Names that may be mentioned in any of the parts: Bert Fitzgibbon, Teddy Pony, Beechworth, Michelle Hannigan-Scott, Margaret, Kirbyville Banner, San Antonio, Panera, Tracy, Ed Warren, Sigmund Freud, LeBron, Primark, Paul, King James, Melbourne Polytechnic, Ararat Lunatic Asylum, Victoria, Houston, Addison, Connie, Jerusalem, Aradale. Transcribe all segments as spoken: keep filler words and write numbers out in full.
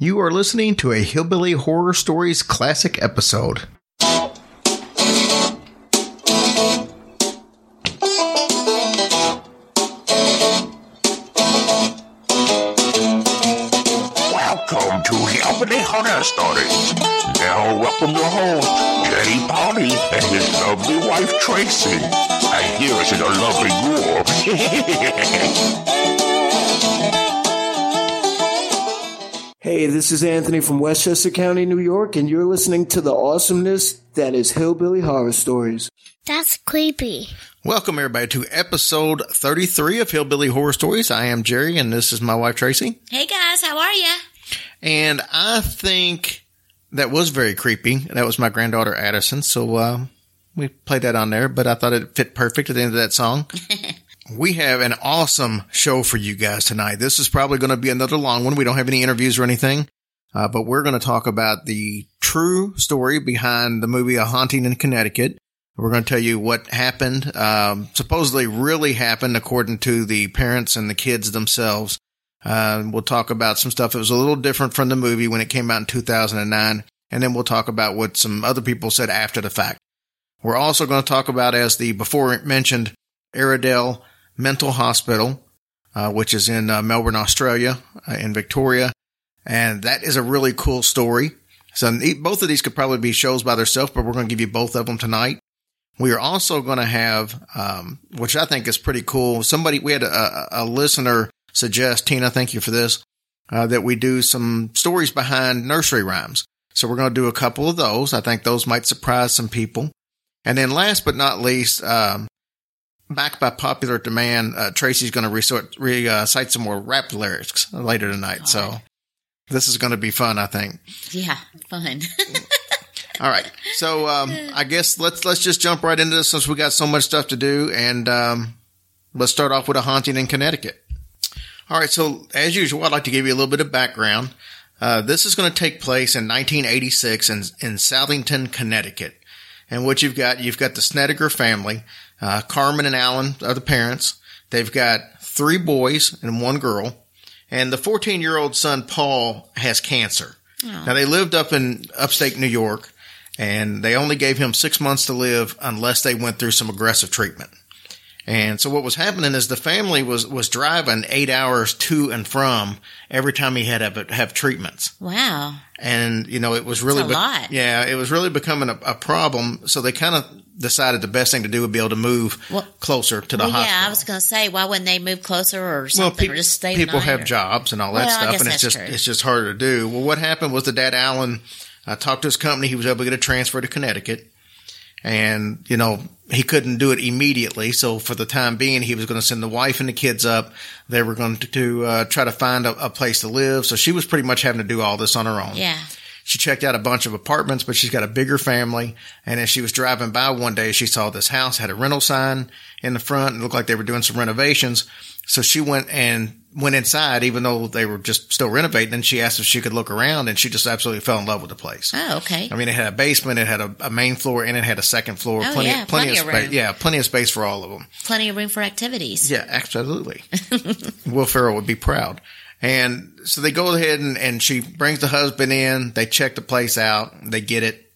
You are listening to a Hillbilly Horror Stories classic episode. Welcome to Hillbilly Horror Stories. Now welcome your host, Teddy Pony, and his lovely wife, Tracy. I hear it's in a lovely war. Hey, this is Anthony from Westchester County, New York, and you're listening to the awesomeness that is Hillbilly Horror Stories. That's creepy. Welcome, everybody, to episode thirty-three of Hillbilly Horror Stories. I am Jerry, and this is my wife, Tracy. Hey, guys. How are you? And I think that was very creepy. That was my granddaughter, Addison, so uh, we played that on there, but I thought it fit perfect at the end of that song. We have an awesome show for you guys tonight. This is probably going to be another long one. We don't have any interviews or anything, uh, but we're going to talk about the true story behind the movie A Haunting in Connecticut. We're going to tell you what happened, um, supposedly really happened according to the parents and the kids themselves. Uh, we'll talk about some stuff that was a little different from the movie when it came out in two thousand nine, and then we'll talk about what some other people said after the fact. We're also going to talk about, as the before mentioned, Aradale Mental Hospital, uh, which is in uh, Melbourne, Australia, uh, in Victoria. And that is a really cool story. So both of these could probably be shows by themselves, but we're going to give you both of them tonight. We are also going to have, um, which I think is pretty cool. Somebody, we had a, a listener suggest, Tina, thank you for this, uh, that we do some stories behind nursery rhymes. So we're going to do a couple of those. I think those might surprise some people. And then last but not least, um, back by popular demand, uh, Tracy's going to recite re, uh, some more rap lyrics later tonight. God. So this is going to be fun, I think. Yeah, fun. All right. So um, I guess let's let's just jump right into this since we got so much stuff to do. And um, let's start off with A Haunting in Connecticut. All right. So as usual, I'd like to give you a little bit of background. Uh, this is going to take place in nineteen eighty-six in, in Southington, Connecticut. And what you've got, you've got the Snedeker family. Uh, Carmen and Alan are the parents. They've got three boys and one girl. And the fourteen-year-old son, Paul, has cancer. Oh. Now, they lived up in upstate New York, and they only gave him six months to live unless they went through some aggressive treatment. And so what was happening is the family was, was driving eight hours to and from every time he had to have treatments. Wow. And, you know, it was really, That's a be- lot. yeah, it was really becoming a, a problem. So they kind of decided the best thing to do would be able to move well, closer to the well, hospital. Yeah, I was going to say, why wouldn't they move closer or something? Well, pe- or just stay people the night have or- jobs and all that well, stuff. I guess and it's that's just, true. It's just harder to do. Well, what happened was the dad, Alan, uh, talked to his company. He was able to get a transfer to Connecticut. And, you know, he couldn't do it immediately. So for the time being, he was going to send the wife and the kids up. They were going to, to uh, try to find a, a place to live. So she was pretty much having to do all this on her own. Yeah. She checked out a bunch of apartments, but she's got a bigger family. And as she was driving by one day, she saw this house had a rental sign in the front and looked like they were doing some renovations. So she went and went inside, even though they were just still renovating. And she asked if she could look around, and she just absolutely fell in love with the place. Oh, okay. I mean, it had a basement, it had a, a main floor, and it had a second floor. Oh, plenty, yeah, plenty, plenty of, of room. Spa- yeah, plenty of space for all of them. Plenty of room for activities. Yeah, absolutely. Will Ferrell would be proud. And so they go ahead and, and she brings the husband in. They check the place out. They get it.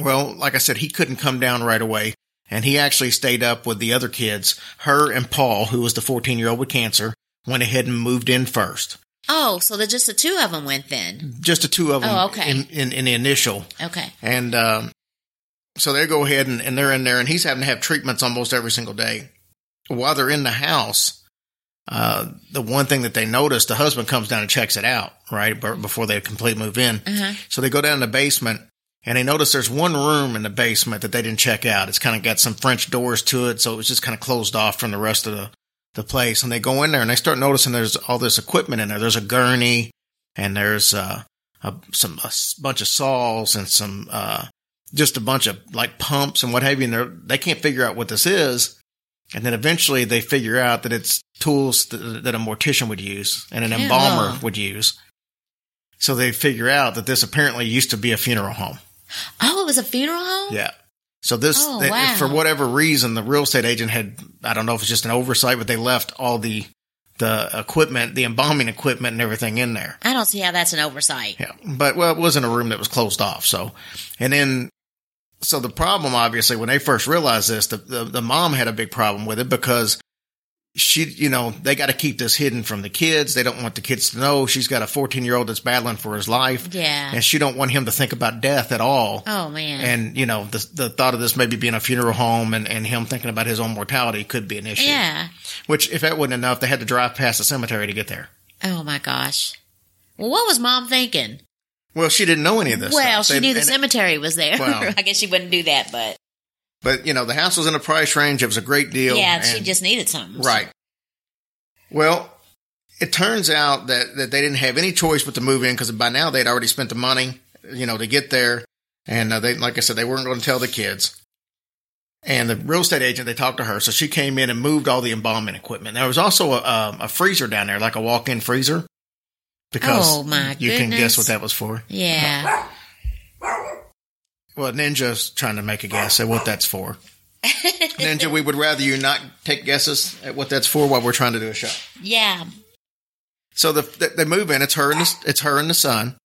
Well, like I said, he couldn't come down right away. And he actually stayed up with the other kids. Her and Paul, who was the fourteen-year-old with cancer, went ahead and moved in first. Oh, so just the two of them went then? Just the two of them. Oh, okay. In, in, in the initial. Okay. And um, so they go ahead and, and they're in there. And he's having to have treatments almost every single day. While they're in the house, Uh, the one thing that they noticed, the husband comes down and checks it out, right, b- before they completely move in. Uh-huh. So they go down in the basement, and they notice there's one room in the basement that they didn't check out. It's kind of got some French doors to it, so it was just kind of closed off from the rest of the, the place. And they go in there, and they start noticing there's all this equipment in there. There's a gurney, and there's uh, a, some, a bunch of saws and some uh, just a bunch of, like, pumps and what have you, and they can't figure out what this is. And then eventually they figure out that it's tools th- that a mortician would use and an embalmer Ew. would use. So they figure out that this apparently used to be a funeral home. Oh, it was a funeral home? Yeah. So this, oh, they, wow. for whatever reason, the real estate agent had, I don't know if it's just an oversight, but they left all the the equipment, the embalming equipment and everything in there. I don't see how that's an oversight. Yeah. But, well, it wasn't a room that was closed off. So, and then, so the problem, obviously, when they first realized this, the, the, the mom had a big problem with it because she, you know, they got to keep this hidden from the kids. They don't want the kids to know. She's got a fourteen-year-old that's battling for his life. Yeah. And she don't want him to think about death at all. Oh, man. And, you know, the, the thought of this maybe being a funeral home and, and him thinking about his own mortality could be an issue. Yeah. Which, if that wasn't enough, they had to drive past the cemetery to get there. Oh, my gosh. Well, what was Mom thinking? Well, she didn't know any of this. Well, stuff. she they, knew the cemetery it, was there. Well, I guess she wouldn't do that, but... But, you know, the house was in a price range. It was a great deal. Yeah, and she just needed something. Right. Well, it turns out that, that they didn't have any choice but to move in because by now they'd already spent the money, you know, to get there. And uh, they, like I said, they weren't going to tell the kids. And the real estate agent, they talked to her. So she came in and moved all the embalming equipment. There was also a, a, a freezer down there, like a walk-in freezer. Because oh, my you goodness. Can guess what that was for. Yeah. Well, Ninja's trying to make a guess at what that's for. Ninja, we would rather you not take guesses at what that's for while we're trying to do a show. Yeah. So the, they move in. It's her and the, it's her and the son.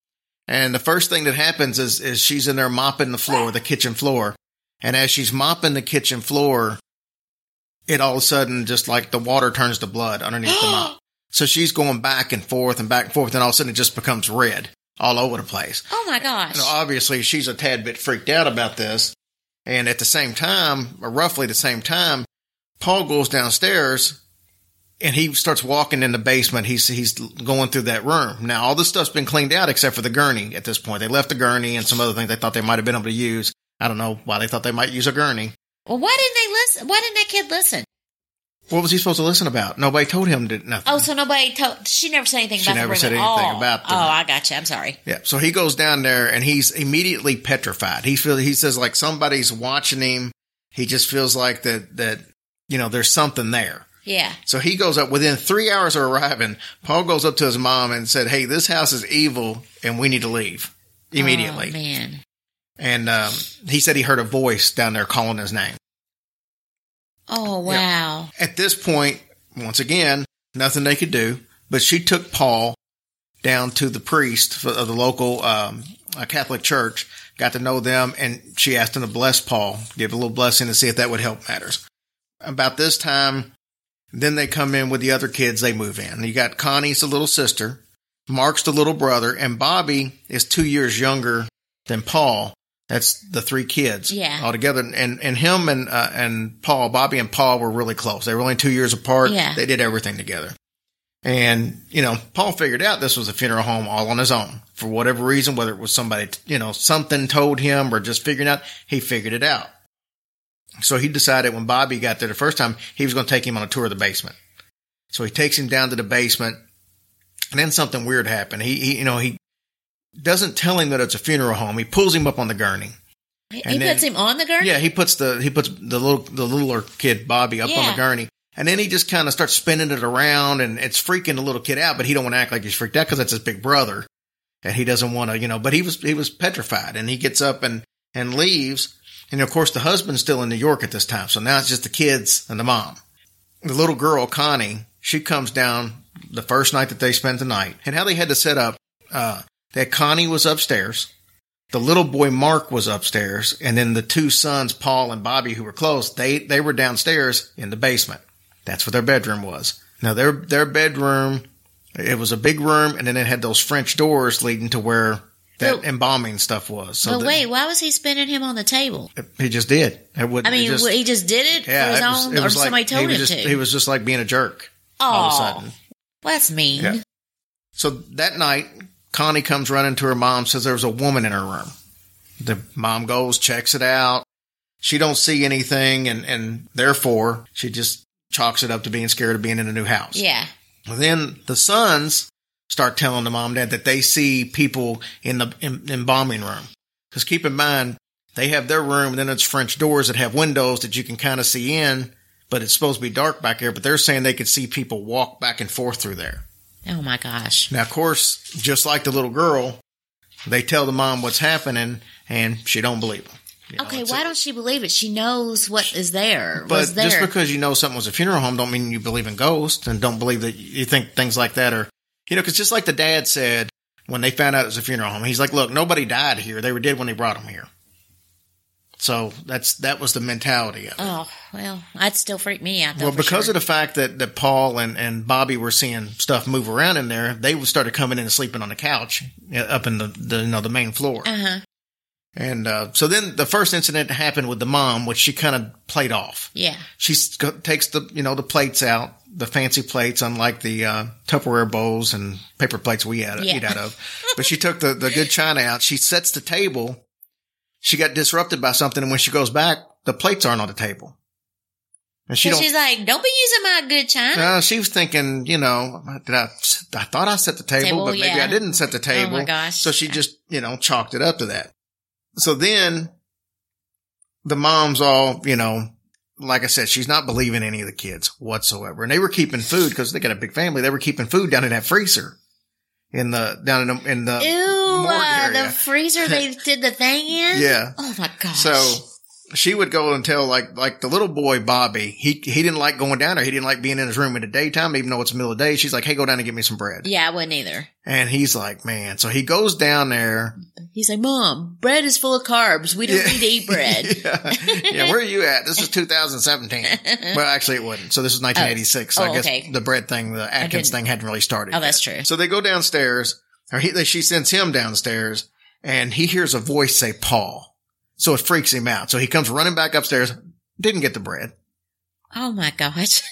And the first thing that happens is is she's in there mopping the floor, the kitchen floor. And as she's mopping the kitchen floor, it all of a sudden just like the water turns to blood underneath the mop. So she's going back and forth and back and forth, and all of a sudden it just becomes red. All over the place. Oh, my gosh. And obviously, she's a tad bit freaked out about this. And at the same time, or roughly the same time, Paul goes downstairs, and he starts walking in the basement. He's he's going through that room. Now, all this stuff's been cleaned out except for the gurney at this point. They left the gurney and some other things they thought they might have been able to use. I don't know why they thought they might use a gurney. Well, why didn't they listen? Why didn't that kid listen? What was he supposed to listen about? Nobody told him nothing. Oh, so nobody told... She never said anything about the room. She never said anything about the room. Oh, I gotcha. I'm sorry. Yeah. So he goes down there, and he's immediately petrified. He feels, he says, like, somebody's watching him. He just feels like that, that, you know, there's something there. Yeah. So he goes up. Within three hours of arriving, Paul goes up to his mom and said, hey, this house is evil, and we need to leave immediately. Oh, man. And um, he said he heard a voice down there calling his name. Oh, wow. Yeah. At this point, once again, nothing they could do, but she took Paul down to the priest of the local um, Catholic church, got to know them, and she asked him to bless Paul, give a little blessing to see if that would help matters. About this time, then they come in with the other kids, they move in. You got Connie's the little sister, Mark's the little brother, and Bobby is two years younger than Paul. That's the three kids yeah. all together. And and him and uh, and Paul, Bobby and Paul were really close. They were only two years apart. Yeah. They did everything together. And, you know, Paul figured out this was a funeral home all on his own. For whatever reason, whether it was somebody, you know, something told him or just figuring out, he figured it out. So he decided when Bobby got there the first time, he was going to take him on a tour of the basement. So he takes him down to the basement. And then something weird happened. He, he you know, he. doesn't tell him that it's a funeral home. He pulls him up on the gurney. He and puts then, him on the gurney? Yeah, he puts the he puts the little the littler kid Bobby up yeah. on the gurney. And then he just kind of starts spinning it around and it's freaking the little kid out, but he don't want to act like he's freaked out because that's his big brother. And he doesn't want to, you know, but he was he was petrified and he gets up and, and leaves. And of course the husband's still in New York at this time. So now it's just the kids and the mom. The little girl, Connie, she comes down the first night that they spent the night. And how they had to set up uh that Connie was upstairs, the little boy Mark was upstairs, and then the two sons, Paul and Bobby, who were close, they, they were downstairs in the basement. That's where their bedroom was. Now, their their bedroom, it was a big room, and then it had those French doors leading to where that but, embalming stuff was. So but that, wait, why was he spinning him on the table? It, he just did. It would, I mean, it just, he just did it yeah, for his was, own, or like, somebody told him just, to? He was just like being a jerk Aww, all of a sudden. Well, that's mean. Yeah. So that night... Connie comes running to her mom, says there was a woman in her room. The mom goes, checks it out. She don't see anything, and, and therefore, she just chalks it up to being scared of being in a new house. Yeah. Well, then the sons start telling the mom and dad that they see people in the in, embalming room. Because keep in mind, they have their room, and then it's French doors that have windows that you can kind of see in, but it's supposed to be dark back here, but they're saying they could see people walk back and forth through there. Oh, my gosh. Now, of course, just like the little girl, they tell the mom what's happening, and she don't believe them. You know, okay, why a, don't she believe it? She knows what is there. But was there. Just because you know something was a funeral home don't mean you believe in ghosts and don't believe that you think things like that are, you know, because just like the dad said when they found out it was a funeral home, he's like, look, nobody died here. They were dead when they brought them here. So that's that was the mentality of it. Oh, well, that'd still freak me out, though. Well, because sure. of the fact that, that Paul and, and Bobby were seeing stuff move around in there, they started coming in and sleeping on the couch up in the, the you know, the main floor. Uh-huh. And uh, so then the first incident happened with the mom, which she kind of played off. Yeah. She takes the, you know, the plates out, the fancy plates, unlike the uh, Tupperware bowls and paper plates we had, yeah. eat out of. But she took the, the good china out. She sets the table. She got disrupted by something, and when she goes back, the plates aren't on the table. And she don't, she's like, don't be using my good china. No, uh, she was thinking, you know, did I, I thought I set the table, table but maybe yeah. I didn't set the table. Oh, my gosh. So she just, you know, chalked it up to that. So then the mom's all, you know, like I said, she's not believing any of the kids whatsoever. And they were keeping food because they got a big family. They were keeping food down in that freezer. In the, down in the, in the, ew, uh, the freezer they did the thing in? Yeah. Oh my gosh. So she would go and tell like, like the little boy, Bobby, he, he didn't like going down there. He didn't like being in his room in the daytime, even though it's the middle of the day. She's like, hey, go down and get me some bread. Yeah, I wouldn't either. And he's like, man. So he goes down there. He's like, Mom, bread is full of carbs. We don't yeah. need to eat bread. yeah. yeah. Where are you at? This is two thousand seventeen. Well, actually it wasn't. So this is nineteen eighty-six. Oh. So oh, I guess okay. the bread thing, the Atkins thing hadn't really started. Oh, yet. That's true. So they go downstairs or he, she sends him downstairs and he hears a voice say, Paul. So it freaks him out. So he comes running back upstairs, didn't get the bread. Oh my gosh.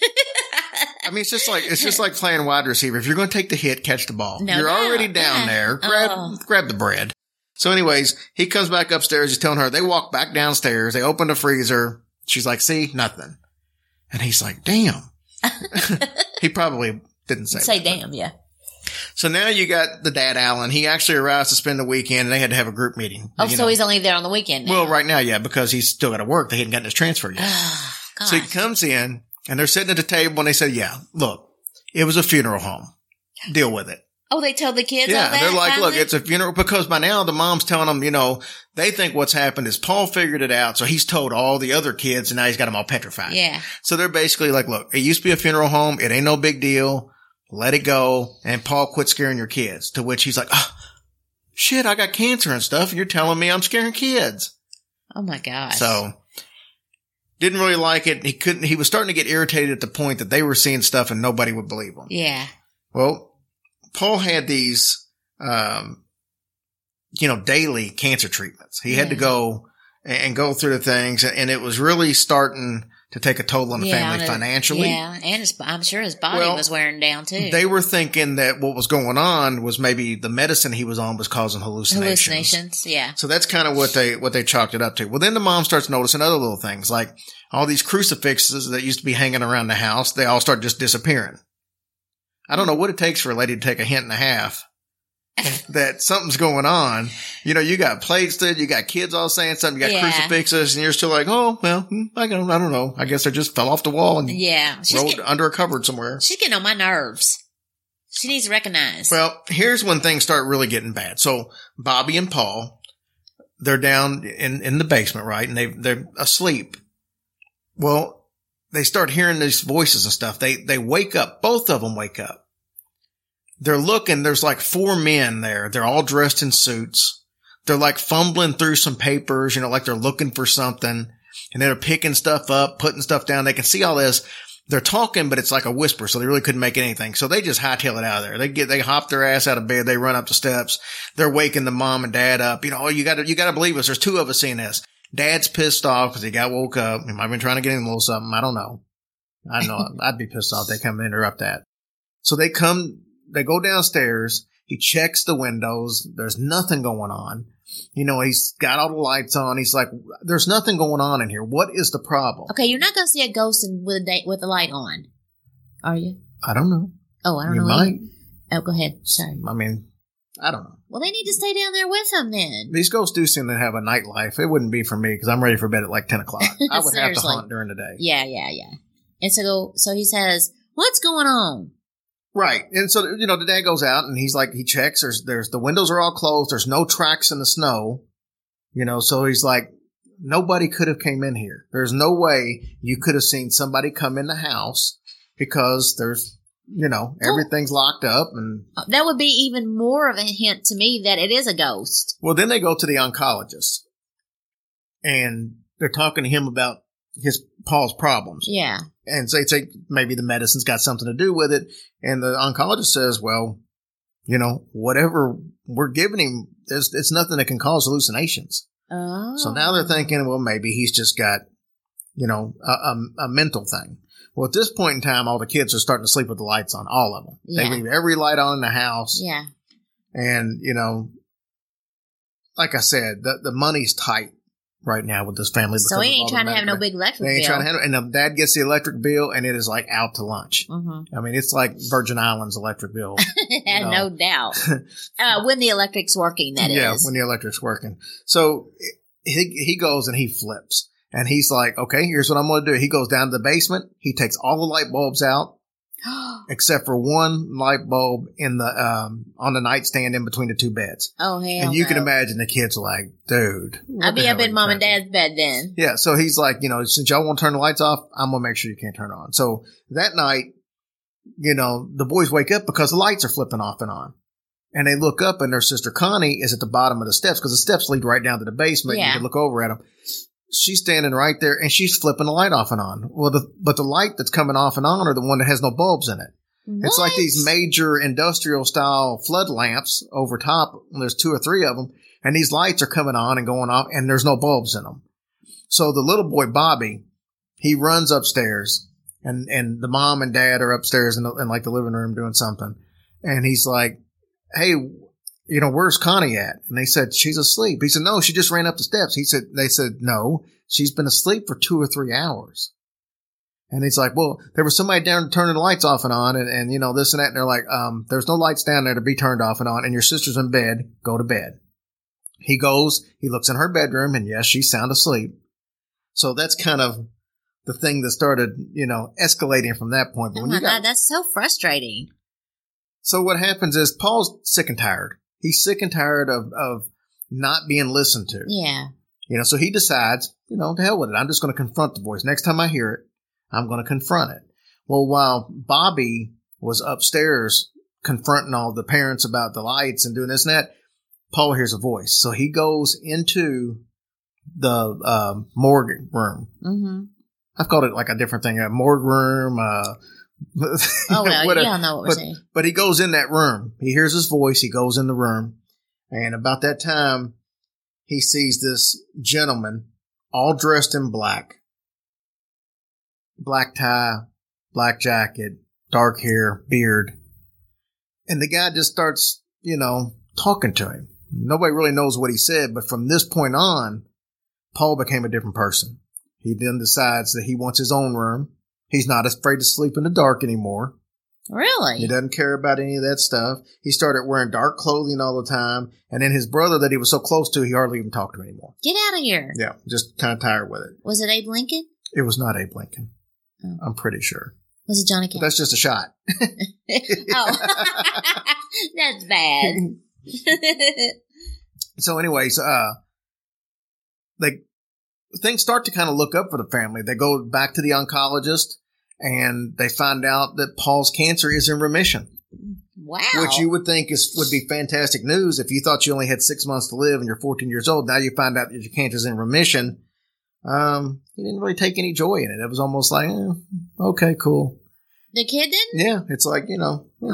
I mean, it's just like, it's just like playing wide receiver. If you're going to take the hit, catch the ball. No, you're no, already down yeah. there. Grab, oh. grab the bread. So anyways, he comes back upstairs. He's telling her, they walk back downstairs. They open the freezer. She's like, see, nothing. And he's like, damn. He probably didn't say Say that, damn, but. Yeah. So now you got the dad, Alan. He actually arrives to spend the weekend, and they had to have a group meeting. Oh, so know. He's only there on the weekend now. Well, right now, yeah, because he's still got to work. They hadn't gotten his transfer yet. Oh, so he comes in, and they're sitting at the table, and they say, yeah, look, it was a funeral home. Deal with it. Oh, they tell the kids yeah, all that? Yeah, they're like, look, it's a funeral. Because by now, the mom's telling them, you know, they think what's happened is Paul figured it out, so he's told all the other kids, and now he's got them all petrified. Yeah. So they're basically like, look, it used to be a funeral home. It ain't no big deal. Let it go. And Paul, quit scaring your kids. To which he's like, oh, shit, I got cancer and stuff. And you're telling me I'm scaring kids. Oh my gosh. So didn't really like it. He couldn't, he was starting to get irritated at the point that they were seeing stuff and nobody would believe him. Yeah. Well, Paul had these, um, you know, daily cancer treatments. He yeah. had to go and go through the things. And it was really starting to take a toll on the yeah, family financially. Yeah, and his, I'm sure his body well, was wearing down too. They were thinking that what was going on was maybe the medicine he was on was causing hallucinations. Hallucinations, yeah. So that's kind of what they what they chalked it up to. Well, then the mom starts noticing other little things, like all these crucifixes that used to be hanging around the house, they all start just disappearing. I don't know what it takes for a lady to take a hint and a half that something's going on. You know, you got plates, dude, you got kids all saying something, you got yeah. crucifixes, and you're still like, oh, well, I don't, I don't know. I guess they just fell off the wall and yeah. rolled getting, under a cupboard somewhere. She's getting on my nerves. She needs to recognize. Well, here's when things start really getting bad. So Bobby and Paul, they're down in, in the basement, right? And they, they're asleep. Well, they start hearing these voices and stuff. They, they wake up. Both of them wake up. They're looking, there's like four men there. They're all dressed in suits. They're like fumbling through some papers, you know, like they're looking for something. And they're picking stuff up, putting stuff down. They can see all this. They're talking, but it's like a whisper, so they really couldn't make anything. So they just hightail it out of there. They get, they hop their ass out of bed. They run up the steps. They're waking the mom and dad up. You know, oh, you gotta, you gotta believe us. There's two of us seeing this. Dad's pissed off because he got woke up. He might have been trying to get him a little something. I don't know. I know. I'd be pissed off if they come and interrupt that. So they come. They go downstairs. He checks the windows. There's nothing going on. You know, he's got all the lights on. He's like, there's nothing going on in here. What is the problem? Okay, you're not going to see a ghost in, with, a day, with the light on, are you? I don't know. Oh, I don't you know. Might. You might. Oh, go ahead. Sorry. I mean, I don't know. Well, they need to stay down there with him then. These ghosts do seem to have a nightlife. It wouldn't be for me because I'm ready for bed at like ten o'clock. I would have to haunt during the day. Yeah, yeah, yeah. And so, so he says, what's going on? Right. And so, you know, the dad goes out and he's like, he checks. There's, there's, the windows are all closed. There's no tracks in the snow, you know, so he's like, nobody could have came in here. There's no way you could have seen somebody come in the house because there's, you know, everything's well, locked up. And that would be even more of a hint to me that it is a ghost. Well, then they go to the oncologist and they're talking to him about his Paul's problems. Yeah. And they say maybe the medicine's got something to do with it. And the oncologist says, well, you know, whatever we're giving him, there's, it's nothing that can cause hallucinations. Oh. So now they're thinking, well, maybe he's just got, you know, a, a, a mental thing. Well, at this point in time, all the kids are starting to sleep with the lights on, all of them. Yeah. They leave every light on in the house. Yeah. And, you know, like I said, the, the money's tight right now with this family. So he ain't trying to have no big electric bill. They ain't trying to have, and the dad gets the electric bill, and it is like out to lunch. Mm-hmm. I mean, it's like Virgin Islands electric bill. No doubt. Uh, when the electric's working, that is. Yeah, when the electric's working. So he he goes and he flips. And he's like, okay, here's what I'm going to do. He goes down to the basement. He takes all the light bulbs out, except for one light bulb in the um, on the nightstand in between the two beds. Oh, hell And you no. can imagine the kids are like, dude. I'll be up in mom and dad's bed then. Yeah, so he's like, you know, since y'all won't turn the lights off, I'm going to make sure you can't turn it on. So that night, you know, the boys wake up because the lights are flipping off and on. And they look up, and their sister Connie is at the bottom of the steps because the steps lead right down to the basement. Yeah. You can look over at them. She's standing right there, and she's flipping the light off and on. Well, the, but the light that's coming off and on are the one that has no bulbs in it. What? It's like these major industrial-style flood lamps over top. There's two or three of them, and these lights are coming on and going off, and there's no bulbs in them. So the little boy, Bobby, he runs upstairs, and, and the mom and dad are upstairs in, the, in like the living room doing something. And he's like, hey, you know, where's Connie at? And they said, she's asleep. He said, no, she just ran up the steps. He said, they said, no, she's been asleep for two or three hours. And he's like, well, there was somebody down turning the lights off and on and, and you know, this and that. And they're like, um, there's no lights down there to be turned off and on. And your sister's in bed. Go to bed. He goes, he looks in her bedroom and yes, she's sound asleep. So that's kind of the thing that started, you know, escalating from that point. But oh when my you got, God, that's so frustrating. So what happens is Paul's sick and tired. He's sick and tired of, of not being listened to. Yeah. You know, so he decides, you know, to hell with it. I'm just going to confront the voice. Next time I hear it, I'm going to confront it. Well, while Bobby was upstairs confronting all the parents about the lights and doing this and that, Paul hears a voice. So he goes into the uh, morgue room. Mm-hmm. I've called it like a different thing, a morgue room, uh oh, well, you don't know what we're but, saying. But he goes in that room. He hears his voice. He goes in the room. And about that time, he sees this gentleman all dressed in black. Black tie, black jacket, dark hair, beard. And the guy just starts, you know, talking to him. Nobody really knows what he said. But from this point on, Paul became a different person. He then decides that he wants his own room. He's not afraid to sleep in the dark anymore. Really? He doesn't care about any of that stuff. He started wearing dark clothing all the time. And then his brother that he was so close to, he hardly even talked to anymore. Get out of here. Yeah, just kind of tired with it. Was it Abe Lincoln? It was not Abe Lincoln. Oh. I'm pretty sure. Was it Johnny Cash? That's just a shot. Oh, that's bad. So anyways, uh, like things start to kind of look up for the family. They go back to the oncologist. And they find out that Paul's cancer is in remission. Wow. Which you would think is would be fantastic news if you thought you only had six months to live and you're fourteen years old. Now you find out that your cancer's in remission. Um, he didn't really take any joy in it. It was almost like, eh, okay, cool. The kid didn't? Yeah. It's like, you know. Aw.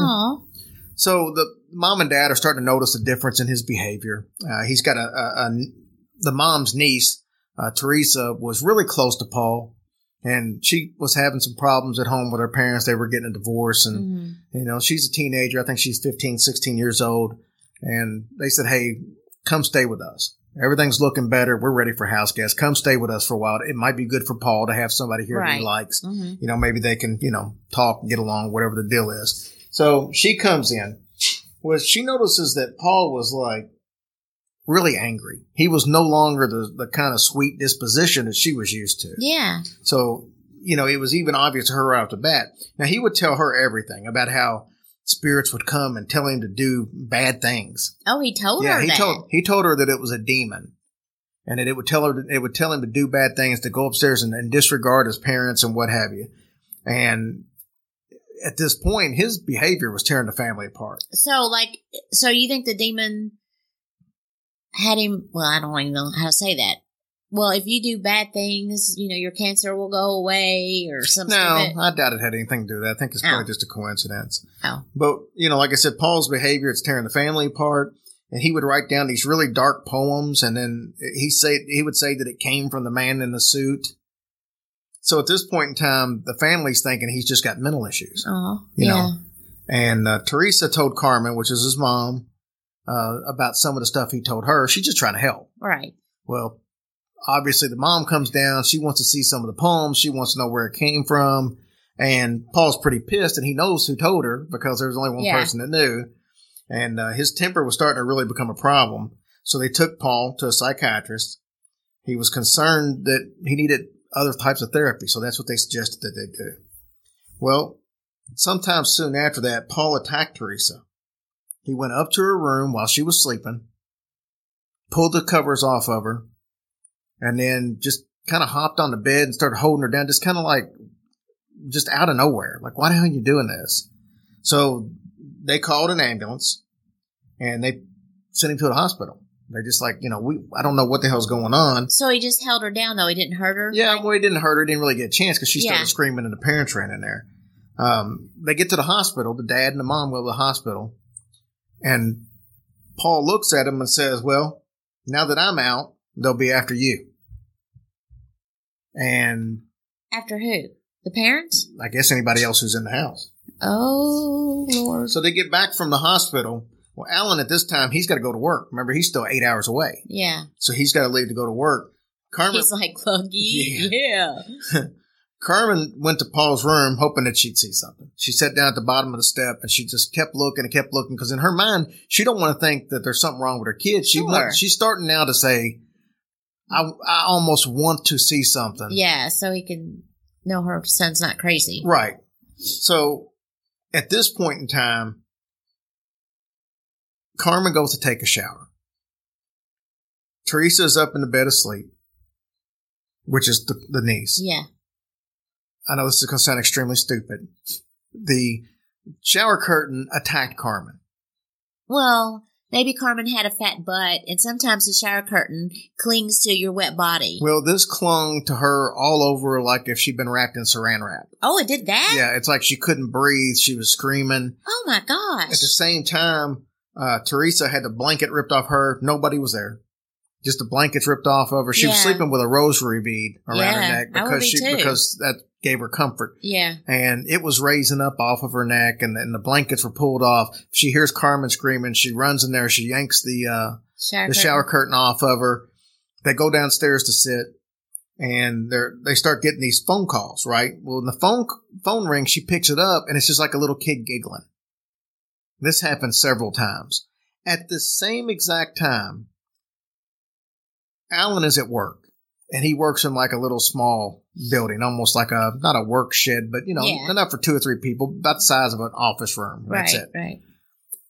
Yeah. So the mom and dad are starting to notice a difference in his behavior. Uh, he's got a, a, a – the mom's niece, uh, Teresa, was really close to Paul. And she was having some problems at home with her parents. They were getting a divorce. And, mm-hmm. you know, she's a teenager. I think she's fifteen, sixteen years old. And they said, hey, come stay with us. Everything's looking better. We're ready for house guests. Come stay with us for a while. It might be good for Paul to have somebody here right. that he likes. Mm-hmm. You know, maybe they can, you know, talk and get along, whatever the deal is. So she comes in. Well, she notices that Paul was like really angry. He was no longer the, the kind of sweet disposition that she was used to. Yeah. So, you know, it was even obvious to her right off the bat. Now, he would tell her everything about how spirits would come and tell him to do bad things. Oh, he told yeah, her he that. Yeah, he told, he told her that it was a demon. and that it would tell her, to, it would tell him to do bad things, to go upstairs and, and disregard his parents and what have you. And at this point, his behavior was tearing the family apart. So, like, so you think the demon had him? Well, I don't even know how to say that. Well, if you do bad things, you know, your cancer will go away or something. No, I doubt it had anything to do with that. I think it's probably oh. just a coincidence. Oh. But, you know, like I said, Paul's behavior, it's tearing the family apart. And he would write down these really dark poems. And then he say he would say that it came from the man in the suit. So at this point in time, the family's thinking he's just got mental issues. Oh, you yeah. know? And uh, Teresa told Carmen, which is his mom, uh, about some of the stuff he told her. She's just trying to help. Right. Well, obviously, the mom comes down. She wants to see some of the poems. She wants to know where it came from. And Paul's pretty pissed, and he knows who told her because there was only one yeah. person that knew. And uh, his temper was starting to really become a problem. So they took Paul to a psychiatrist. He was concerned that he needed other types of therapy, so that's what they suggested that they do. Well, sometime soon after that, Paul attacked Teresa. He went up to her room while she was sleeping, pulled the covers off of her, and then just kind of hopped on the bed and started holding her down, just kind of like, just out of nowhere. Like, why the hell are you doing this? So they called an ambulance, and they sent him to the hospital. They just like, you know, we I don't know what the hell's going on. So he just held her down, though? He didn't hurt her? Yeah, like, well, he didn't hurt her. He didn't really get a chance because she started yeah. screaming, and the parents ran in there. Um, they get to the hospital. The dad and the mom go to the hospital, and Paul looks at him and says, well, now that I'm out, they'll be after you. And after who? The parents? I guess anybody else who's in the house. Oh, Lord. So they get back from the hospital. Well, Alan at this time, he's got to go to work. Remember, he's still eight hours away. Yeah. So he's got to leave to go to work. Carmen, he's like, Clunky. Yeah. yeah. Carmen went to Paul's room hoping that she'd see something. She sat down at the bottom of the step, and she just kept looking and kept looking because in her mind, she don't want to think that there's something wrong with her kids. She sure. want, she's starting now to say, I, I almost want to see something. Yeah, so he can know her son's not crazy. Right. So, at this point in time, Carmen goes to take a shower. Teresa is up in the bed asleep, which is the, the niece. Yeah. I know this is going to sound extremely stupid. The shower curtain attacked Carmen. Well, maybe Carmen had a fat butt, and sometimes the shower curtain clings to your wet body. Well, this clung to her all over like if she'd been wrapped in saran wrap. Oh, it did that? Yeah, it's like she couldn't breathe. She was screaming. Oh, my gosh. At the same time, uh, Teresa had the blanket ripped off her. Nobody was there. Just the blankets ripped off of her. She yeah. was sleeping with a rosary bead around yeah, her neck because be she too. because that gave her comfort. Yeah. And it was raising up off of her neck, and, and the blankets were pulled off. She hears Carmen screaming. She runs in there. She yanks the uh, shower, the curtain. shower curtain off of her. They go downstairs to sit, and they they start getting these phone calls, right? Well, when the phone, phone rings, she picks it up, and it's just like a little kid giggling. This happened several times. At the same exact time, Alan is at work, and he works in like a little small building, almost like a, not a work shed, but, you know, yeah. enough for two or three people, about the size of an office room. That's right, it. Right.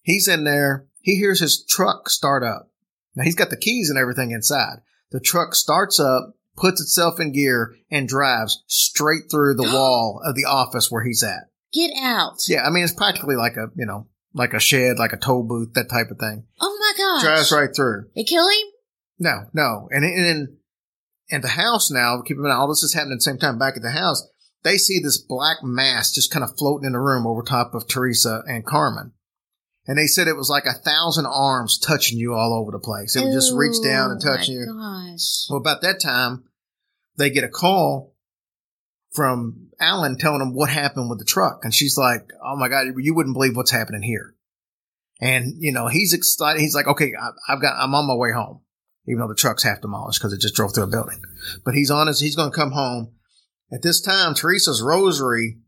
He's in there. He hears his truck start up. Now, he's got the keys and everything inside. The truck starts up, puts itself in gear, and drives straight through the wall of the office where he's at. Get out. Yeah, I mean, it's practically like a, you know, like a shed, like a toll booth, that type of thing. Oh, my gosh. Drives right through. They kill him? No, no. And and and the house now, keep in mind, all this is happening at the same time back at the house. They see this black mass just kind of floating in the room over top of Teresa and Carmen. And they said it was like a thousand arms touching you all over the place. It would just reach down and touch you. Oh, my gosh. Well, about that time, they get a call from Alan telling them what happened with the truck. And she's like, oh, my God, you wouldn't believe what's happening here. And, you know, he's excited. He's like, okay, I, I've got, I'm on my way home. Even though the truck's half demolished because it just drove through a building. But he's on his, he's going to come home. At this time, Teresa's rosary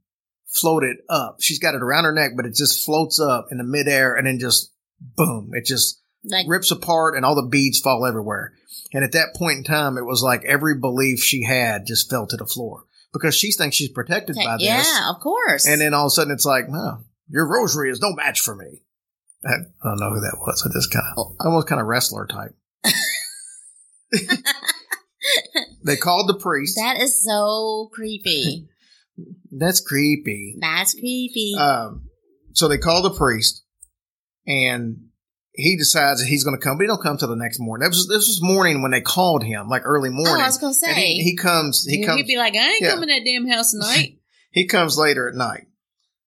floated up. She's got it around her neck, but it just floats up in the midair and then just boom. It just like, rips apart and all the beads fall everywhere. And at that point in time, it was like every belief she had just fell to the floor because she thinks she's protected okay, by this. Yeah, of course. And then all of a sudden it's like, no, your rosary is no match for me. I don't know who that was. I just kind of, almost kind of wrestler type. They called the priest. That is so creepy. That's creepy. That's creepy. Um, so they call the priest, and he decides that he's going to come, but he don't come till the next morning. This was, this was morning when they called him, like early morning. Oh, I was going to say. He, he comes. He comes. He'd be like, I ain't yeah. coming to that damn house tonight. He comes later at night.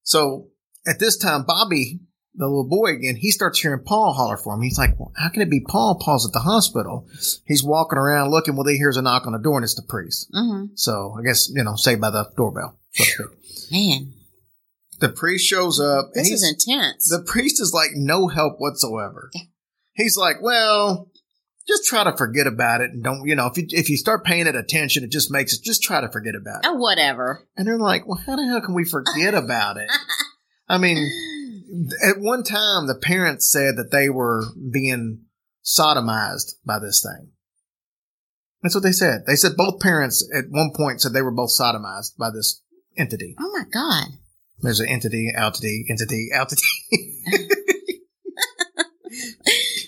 So at this time, Bobby, the little boy again, he starts hearing Paul holler for him. He's like, well, how can it be Paul? Paul's at the hospital. He's walking around looking. Well, he hears a knock on the door, and it's the priest. Uh-huh. So I guess, you know, saved by the doorbell. Man. The priest shows up. This is intense. The priest is like no help whatsoever. He's like, well, just try to forget about it and don't, you know, if you, if you start paying it attention, it just makes it, just try to forget about it. Oh, whatever. And they're like, well, how the hell can we forget about it? I mean, at one time, the parents said that they were being sodomized by this thing. That's what they said. They said both parents at one point said they were both sodomized by this entity. Oh, my God. There's an entity, altity, entity, altity.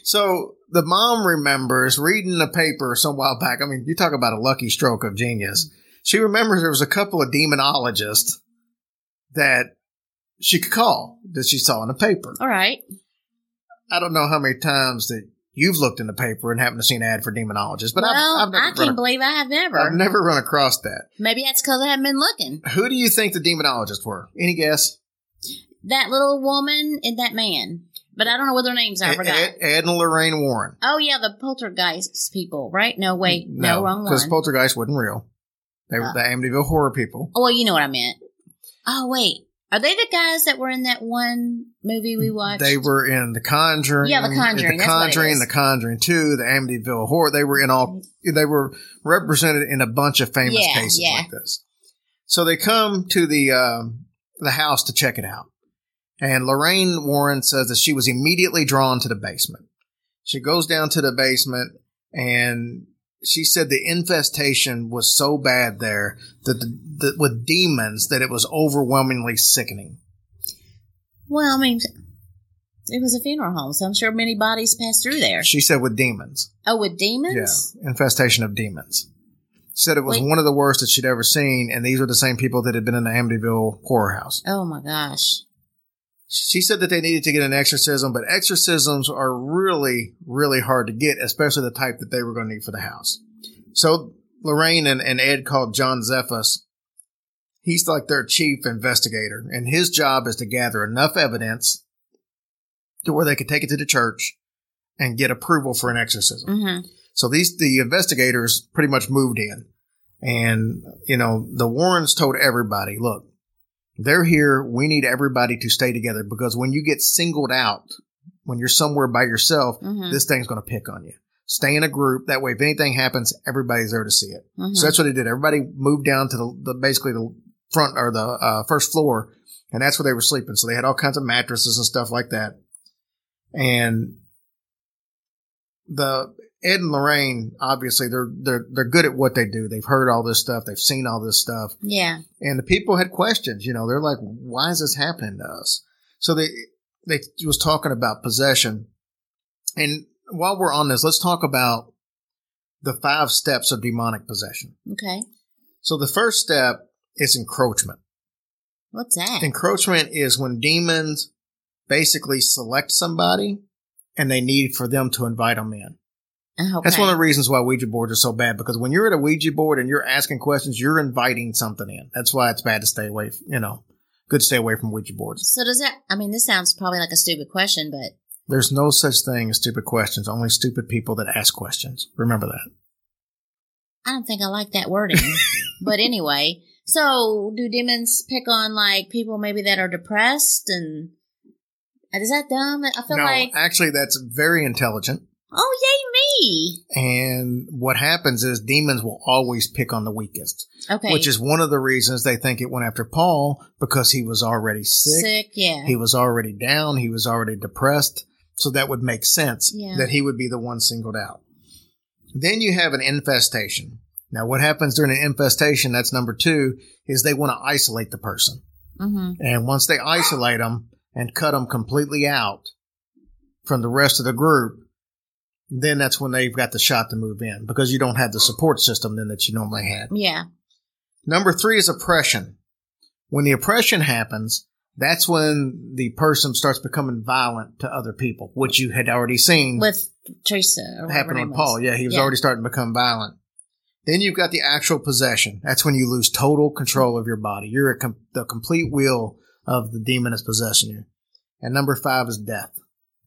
So the mom remembers reading the paper some while back. I mean, you talk about a lucky stroke of genius. She remembers there was a couple of demonologists that she could call that she saw in the paper. All right. I don't know how many times that you've looked in the paper and haven't seen an ad for demonologists, but well, I've, I've never I can't a, believe I have never. I've never run across that. Maybe that's because I haven't been looking. Who do you think the demonologists were? Any guess? That little woman and that man. But I don't know what their names are. I forgot. Ed, Ed and Lorraine Warren. Oh, yeah, the poltergeist people, right? No, wait. No, no wrong one. Because poltergeist wasn't real. They were oh. the Amityville horror people. Oh, well, you know what I meant. Oh, wait. Are they the guys that were in that one movie we watched? They were in The Conjuring. Yeah, The Conjuring. The Conjuring, The Conjuring two, The Amityville Horror. They were in all. They were represented in a bunch of famous yeah, cases yeah. like this. So they come to the um, the house to check it out, and Lorraine Warren says that she was immediately drawn to the basement. She goes down to the basement, and she said the infestation was so bad there that the, the, with demons that it was overwhelmingly sickening. Well, I mean, it was a funeral home, so I'm sure many bodies passed through there. She said with demons. Oh, with demons? Yeah, infestation of demons. She said it was Wait. one of the worst that she'd ever seen, and these were the same people that had been in the Amityville horror house. Oh, my gosh. She said that they needed to get an exorcism, but exorcisms are really, really hard to get, especially the type that they were going to need for the house. So Lorraine and, and Ed called John Zaffis. He's like their chief investigator, and his job is to gather enough evidence to where they could take it to the church and get approval for an exorcism. Mm-hmm. So these the investigators pretty much moved in, and you know the Warrens told everybody, look, they're here. We need everybody to stay together because when you get singled out, when you're somewhere by yourself, mm-hmm. this thing's going to pick on you. Stay in a group. That way, if anything happens, everybody's there to see it. Mm-hmm. So that's what they did. Everybody moved down to the, the basically the front or the uh, first floor, and that's where they were sleeping. So they had all kinds of mattresses and stuff like that. And the Ed and Lorraine, obviously, they're they're they're good at what they do. They've heard all this stuff. They've seen all this stuff. Yeah. And the people had questions. You know, they're like, "Why is this happening to us?" So they they was talking about possession. And while we're on this, let's talk about the five steps of demonic possession. Okay. So the first step is encroachment. What's that? Encroachment is when demons basically select somebody, and they need for them to invite them in. Okay. That's one of the reasons why Ouija boards are so bad, because when you're at a Ouija board and you're asking questions, you're inviting something in. That's why it's bad to stay away, from, you know, good to stay away from Ouija boards. So does that, I mean, this sounds probably like a stupid question, but. There's no such thing as stupid questions, only stupid people that ask questions. Remember that. I don't think I like that wording, but anyway. So do demons pick on like people maybe that are depressed and is that dumb? I feel no, like. No, actually that's very intelligent. Oh, yay me! And what happens is demons will always pick on the weakest. Okay. Which is one of the reasons they think it went after Paul, because he was already sick. Sick, yeah. He was already down. He was already depressed. So that would make sense yeah. that he would be the one singled out. Then you have an infestation. Now, what happens during an infestation, that's number two, is they want to isolate the person. Mm-hmm. And once they isolate them and cut them completely out from the rest of the group, then that's when they've got the shot to move in because you don't have the support system then that you normally had. Yeah. Number three is oppression. When the oppression happens, that's when the person starts becoming violent to other people, which you had already seen. With Teresa. Happen with Paul. Yeah, he was yeah. already starting to become violent. Then you've got the actual possession. That's when you lose total control of your body. You're a com- the complete will of the demon that's possessing you. And number five is death,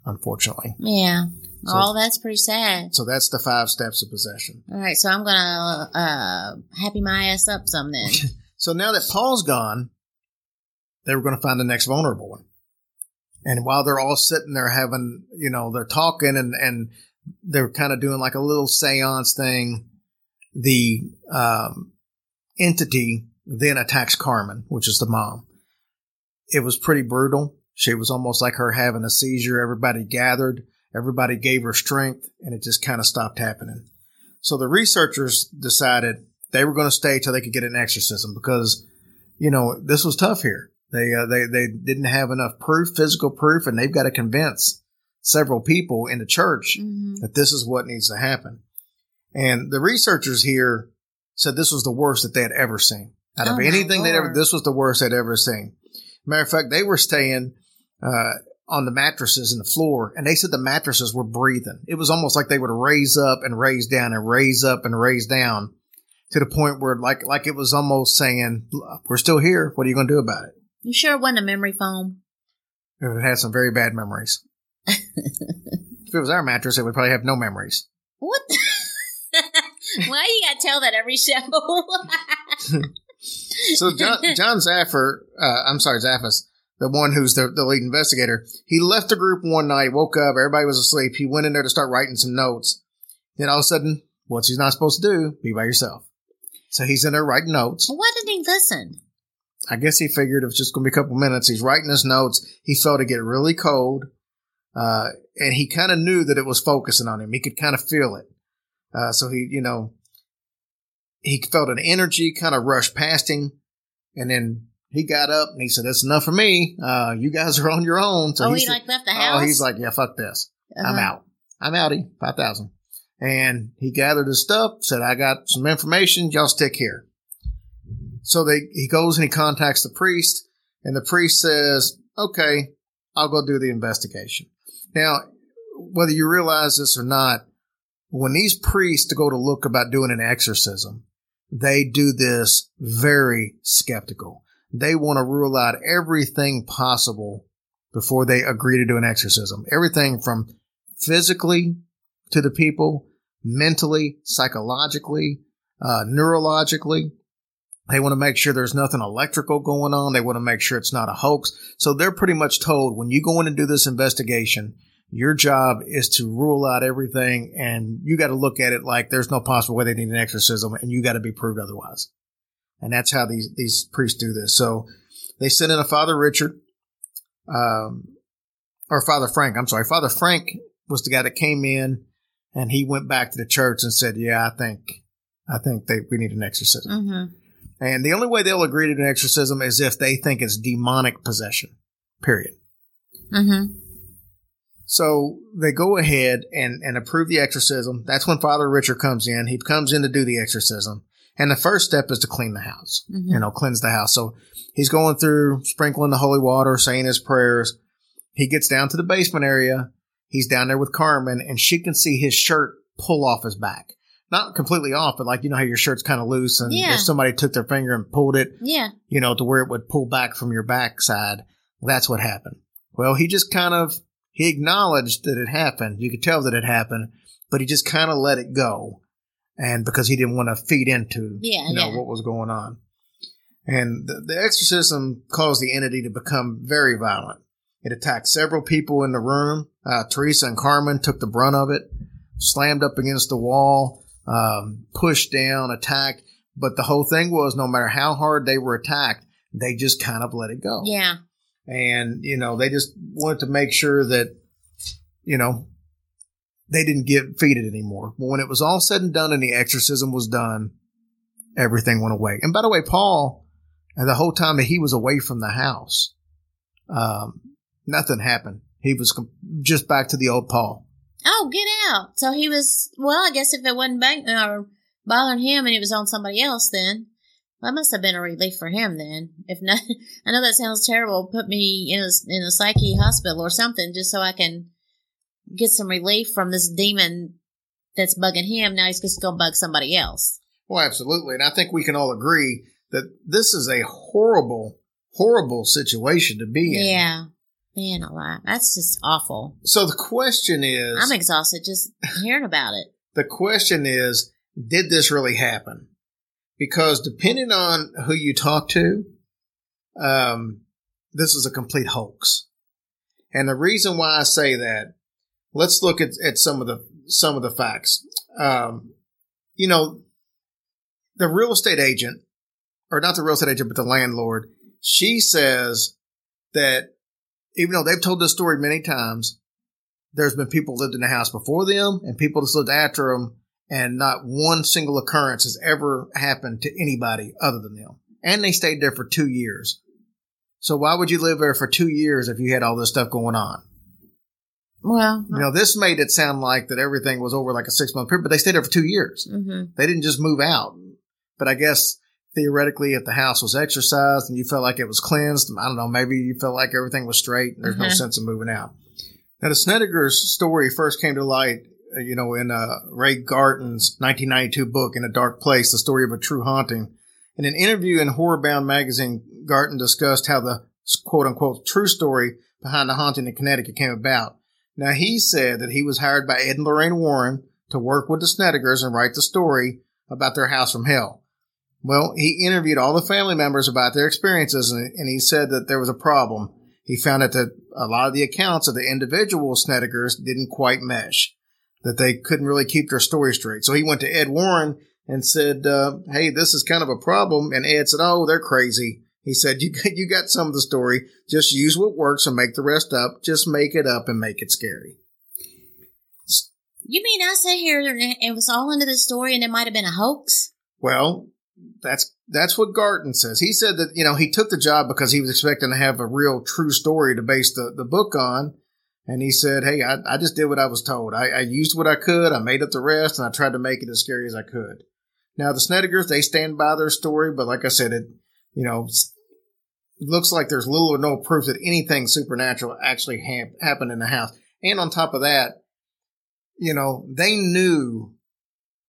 unfortunately. Yeah. So, oh, that's pretty sad. So that's the five steps of possession. All right, so I'm going to uh, happy my ass up some then. So now that Paul's gone, they were going to find the next vulnerable one. And while they're all sitting there having, you know, they're talking and, and they're kind of doing like a little seance thing, the um, entity then attacks Carmen, which is the mom. It was pretty brutal. She was almost like her having a seizure. Everybody gathered. Everybody gave her strength, and it just kind of stopped happening. So the researchers decided they were going to stay till they could get an exorcism because, you know, this was tough here. They uh, they they didn't have enough proof, physical proof, and they've got to convince several people in the church mm-hmm. that this is what needs to happen. And the researchers here said this was the worst that they had ever seen. Out oh of anything they'd ever, this was the worst they'd ever seen. Matter of fact, they were staying uh, on the mattresses and the floor, and they said the mattresses were breathing. It was almost like they would raise up and raise down and raise up and raise down to the point where like like it was almost saying, we're still here. What are you going to do about it? You sure it wasn't a memory foam? It had some very bad memories. If it was our mattress, it would probably have no memories. What? Why you got to tell that every show? So John, John Zaffer, uh, I'm sorry, Zaffis, the one who's the, the lead investigator, he left the group one night, woke up, everybody was asleep. He went in there to start writing some notes. Then all of a sudden, what he's not supposed to do, be by yourself. So he's in there writing notes. Why didn't he listen? I guess he figured it was just going to be a couple minutes. He's writing his notes. He felt it get really cold, uh, and he kind of knew that it was focusing on him. He could kind of feel it. Uh, so he, you know, he felt an energy kind of rush past him, and then he got up and he said, "That's enough for me. Uh, you guys are on your own." So oh, he, he like said, left the house. Oh, he's like, "Yeah, fuck this. Uh-huh. I'm out. I'm outie. Five thousand." And he gathered his stuff. Said, "I got some information. Y'all stick here." So they he goes and he contacts the priest, and the priest says, "Okay, I'll go do the investigation." Now, whether you realize this or not, when these priests go to look about doing an exorcism, they do this very skeptical. They want to rule out everything possible before they agree to do an exorcism. Everything from physically to the people, mentally, psychologically, uh, neurologically. They want to make sure there's nothing electrical going on. They want to make sure it's not a hoax. So they're pretty much told when you go in and do this investigation, your job is to rule out everything, and you got to look at it like there's no possible way they need an exorcism, and you got to be proved otherwise. And that's how these, these priests do this. So they sent in a Father Richard, um, or Father Frank. I'm sorry. Father Frank was the guy that came in, and he went back to the church and said, yeah, I think I think they, we need an exorcism. Mm-hmm. And the only way they'll agree to an exorcism is if they think it's demonic possession, period. Mm-hmm. So they go ahead and, and approve the exorcism. That's when Father Richard comes in. He comes in to do the exorcism. And the first step is to clean the house, mm-hmm. you know, cleanse the house. So he's going through, sprinkling the holy water, saying his prayers. He gets down to the basement area. He's down there with Carmen, and she can see his shirt pull off his back. Not completely off, but like, you know how your shirt's kind of loose, and yeah. if somebody took their finger and pulled it, yeah. you know, to where it would pull back from your backside, that's what happened. Well, he just kind of, he acknowledged that it happened. You could tell that it happened, but he just kind of let it go, and because he didn't want to feed into, yeah, you know, yeah. what was going on. And the, the exorcism caused the entity to become very violent. It attacked several people in the room. Uh, Teresa and Carmen took the brunt of it, slammed up against the wall. Um, pushed down, attacked, but the whole thing was no matter how hard they were attacked, they just kind of let it go. Yeah. And, you know, they just wanted to make sure that, you know, they didn't get feed it anymore. But when it was all said and done and the exorcism was done, everything went away. And by the way, Paul, and the whole time that he was away from the house, um, nothing happened. He was com- just back to the old Paul. oh, get out. So he was, well, I guess if it wasn't bang- or bothering him and it was on somebody else then, well, that must have been a relief for him then. If not, I know that sounds terrible. Put me in a, in a psyche hospital or something just so I can get some relief from this demon that's bugging him. Now he's just going to bug somebody else. Well, absolutely. And I think we can all agree that this is a horrible, horrible situation to be in. Yeah. Man alive. That's just awful. So the question is... I'm exhausted just hearing about it. The question is, did this really happen? Because depending on who you talk to, um, this is a complete hoax. And the reason why I say that, let's look at, at some of the some of the facts. Um, you know, the real estate agent, or not the real estate agent, but the landlord, she says that even though they've told this story many times, there's been people lived in the house before them and people that's lived after them, and not one single occurrence has ever happened to anybody other than them. And they stayed there for two years. So why would you live there for two years if you had all this stuff going on? Well, you know, this made it sound like that everything was over like a six-month period, but they stayed there for two years. Mm-hmm. They didn't just move out. But I guess theoretically, if the house was exorcised and you felt like it was cleansed, I don't know, maybe you felt like everything was straight and there's mm-hmm. no sense in moving out. Now, the Snedeker's story first came to light, you know, in uh, Ray Garton's nineteen ninety-two book, In a Dark Place, The Story of a True Haunting. In an interview in Horrorbound magazine, Garton discussed how the quote-unquote true story behind the haunting in Connecticut came about. Now, he said that he was hired by Ed and Lorraine Warren to work with the Snedekers and write the story about their house from hell. Well, he interviewed all the family members about their experiences, and he said that there was a problem. He found out that a lot of the accounts of the individual Snedekers didn't quite mesh, that they couldn't really keep their story straight. So he went to Ed Warren and said, uh, hey, this is kind of a problem. And Ed said, oh, they're crazy. He said, you got, you got some of the story. Just use what works and make the rest up. Just make it up and make it scary. You mean I sat here and it was all into this story and it might have been a hoax? Well, that's that's what Garton says. He said that, you know, he took the job because he was expecting to have a real true story to base the, the book on. And he said, hey, I, I just did what I was told. I, I used what I could. I made up the rest, and I tried to make it as scary as I could. Now, the Snedekers, they stand by their story. But like I said, it you know, looks like there's little or no proof that anything supernatural actually ha- happened in the house. And on top of that, you know, they knew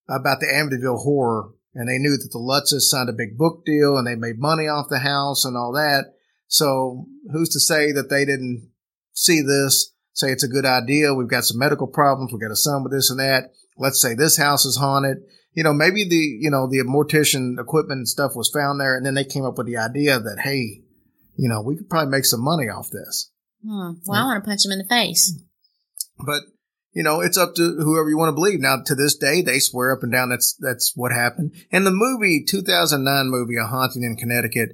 about the Amityville Horror, and they knew that the Lutzes signed a big book deal, and they made money off the house and all that. So who's to say that they didn't see this? Say it's a good idea. We've got some medical problems. We've got a son with this and that. Let's say this house is haunted. You know, maybe the, you know, the mortician equipment and stuff was found there. And then they came up with the idea that, hey, you know, we could probably make some money off this. Hmm. Well, yeah. I want to punch him in the face. But, you know, it's up to whoever you want to believe. Now, to this day, they swear up and down that's that's what happened. And the movie, two thousand nine movie, A Haunting in Connecticut,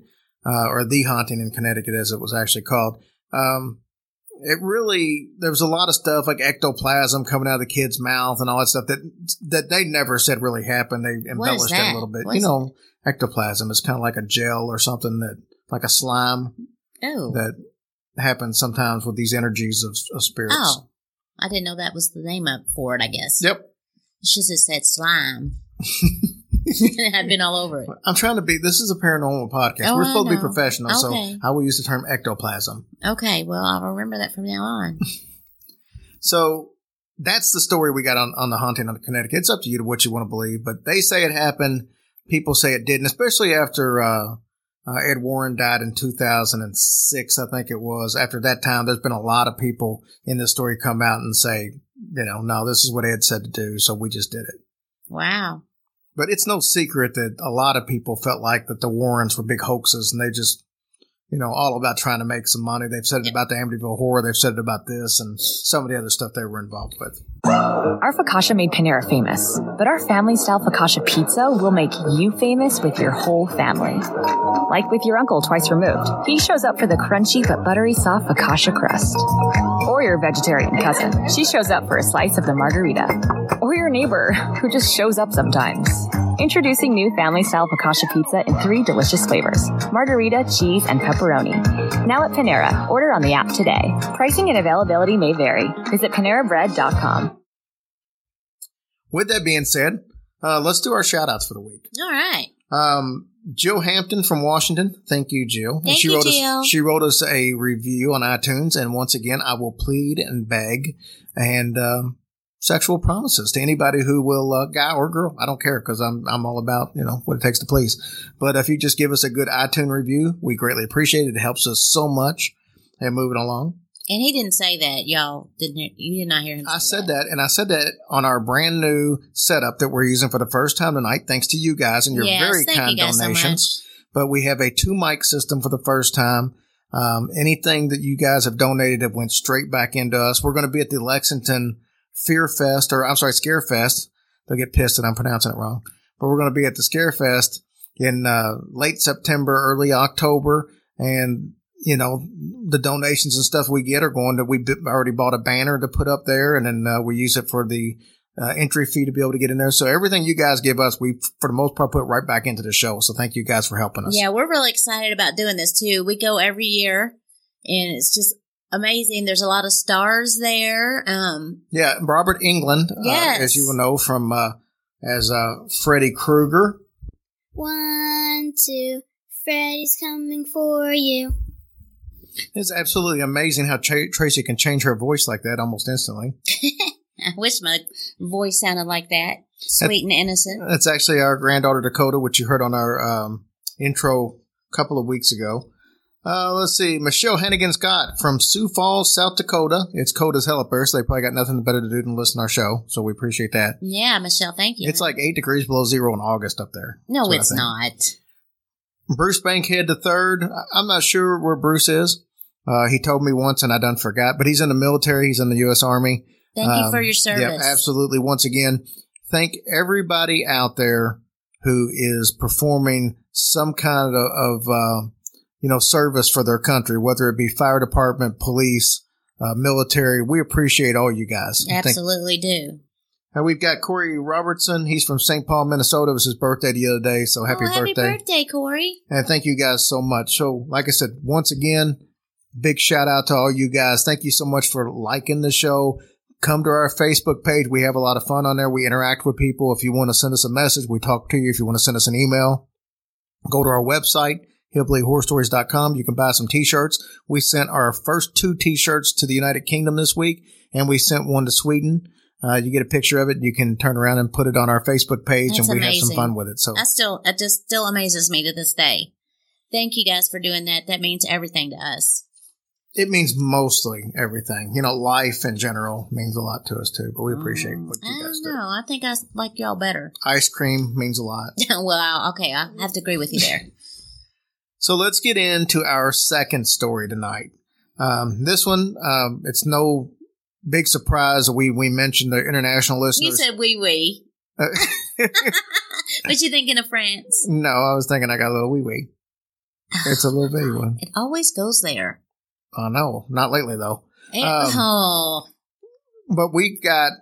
uh, or The Haunting in Connecticut, as it was actually called, um, it really, there was a lot of stuff like ectoplasm coming out of the kid's mouth and all that stuff that that they never said really happened. They embellished it a little bit. What you know, it? Ectoplasm is kind of like a gel or something that, like a slime oh. that happens sometimes with these energies of, of spirits. Oh, I didn't know that was the name up for it, I guess. Yep. It should have said slime. It had been all over it. I'm trying to be, this is a paranormal podcast. Oh, We're supposed to be professional, okay. So I will use the term ectoplasm. Okay, well, I'll remember that from now on. So that's the story we got on, on the haunting of Connecticut. It's up to you to what you want to believe, but they say it happened. People say it didn't, especially after uh, uh, Ed Warren died in two thousand six, I think it was. After that time, there's been a lot of people in this story come out and say, you know, no, this is what Ed said to do, so we just did it. Wow. But it's no secret that a lot of people felt like that the Warrens were big hoaxes, and they just, you know, all about trying to make some money. They've said it about the Amityville Horror. They've said it about this and some of the other stuff they were involved with. Our focaccia made Panera famous, but our family-style focaccia pizza will make you famous with your whole family. Like with your uncle twice removed. He shows up for the crunchy but buttery soft focaccia crust. Or your vegetarian cousin. She shows up for a slice of the margarita. Or your neighbor, who just shows up sometimes. Introducing new family-style focaccia pizza in three delicious flavors. Margarita, cheese, and pepperoni. Now at Panera. Order on the app today. Pricing and availability may vary. Visit Panera Bread dot com. with that being said, uh, let's do our shout-outs for the week. All right. Um, Jill Hampton from Washington. Thank you, Jill. Thank she you, wrote Jill. Us, she wrote us a review on iTunes, and once again, I will plead and beg and um, sexual promises to anybody who will, uh, guy or girl. I don't care because I'm I'm all about, you know, what it takes to please. But if you just give us a good iTunes review, we greatly appreciate it. It helps us so much and moving along. And he didn't say that, y'all. Didn't hear, you did not hear him say I said that. that, and I said that on our brand new setup that we're using for the first time tonight, thanks to you guys and your yes, very kind donations. So but we have a two-mic system for the first time. Um, anything that you guys have donated have went straight back into us. We're going to be at the Lexington Fear Fest, or I'm sorry, Scare Fest. They'll get pissed that I'm pronouncing it wrong. But we're going to be at the Scare Fest in uh, late September, early October, and... You know, the donations and stuff we get are going to, we already bought a banner to put up there, and then uh, we use it for the uh, entry fee to be able to get in there. So everything you guys give us, we, for the most part, put right back into the show. So thank you guys for helping us. Yeah, we're really excited about doing this, too. We go every year, and it's just amazing. There's a lot of stars there. Um, yeah, Robert Englund, yes. uh, as you will know, from uh, as uh, Freddy Krueger. One, two, Freddy's coming for you. It's absolutely amazing how Tra- Tracy can change her voice like that almost instantly. I wish my voice sounded like that, sweet that, and innocent. That's actually our granddaughter, Dakota, which you heard on our um, intro a couple of weeks ago. Uh, let's see. Michelle Hannigan-Scott from Sioux Falls, South Dakota. It's cold as hell up there, so they probably got nothing better to do than listen to our show, so we appreciate that. Yeah, Michelle, thank you. It's like eight degrees below zero in August up there. No, it's not. Bruce Bankhead the Third. I'm not sure where Bruce is. Uh, he told me once, and I done forgot. But he's in the military. He's in the U S Army. Thank um, you for your service. Yeah, absolutely. Once again, thank everybody out there who is performing some kind of, of uh, you know, service for their country, whether it be fire department, police, uh, military. We appreciate all you guys. Absolutely thank- do. And we've got Corey Robertson. He's from Saint Paul, Minnesota. It was his birthday the other day, so happy, oh, happy birthday. Happy birthday, Corey. And thank you guys so much. So, like I said, once again, big shout-out to all you guys. Thank you so much for liking the show. Come to our Facebook page. We have a lot of fun on there. We interact with people. If you want to send us a message, we talk to you. If you want to send us an email, go to our website, hillbilly horror stories dot com. You can buy some T-shirts. We sent our first two T-shirts to the United Kingdom this week, and we sent one to Sweden. Uh, you get a picture of it. You can turn around and put it on our Facebook page, That's and we amazing. Have some fun with it. So I still, it just still amazes me to this day. Thank you guys for doing that. That means everything to us. It means mostly everything. You know, life in general means a lot to us too. But we appreciate mm. what you I guys do. I don't know. I think I like y'all better. Ice cream means a lot. Well, okay, I have to agree with you there. So let's get into our second story tonight. Um, this one, um, it's no. Big surprise. We we mentioned the international listeners. You said wee wee. Uh, what you thinking of France? No, I was thinking I got a little wee wee. It's a little baby one. It always goes there. I know. Not lately though. It, um, oh. But we've got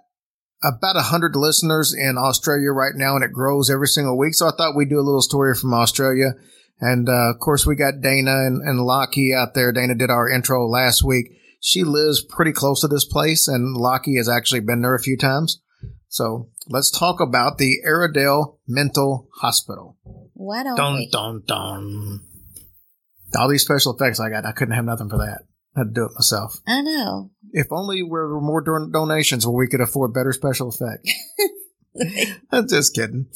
about a hundred listeners in Australia right now, and it grows every single week. So I thought we'd do a little story from Australia, and uh, of course we got Dana and, and Lockie out there. Dana did our intro last week. She lives pretty close to this place, and Lockie has actually been there a few times. So let's talk about the Aradale Mental Hospital. Why don't dun, we? Dun, dun. All these special effects I got, I couldn't have nothing for that. I had to do it myself. I know. If only there were more donations where we could afford better special effects. I'm just kidding.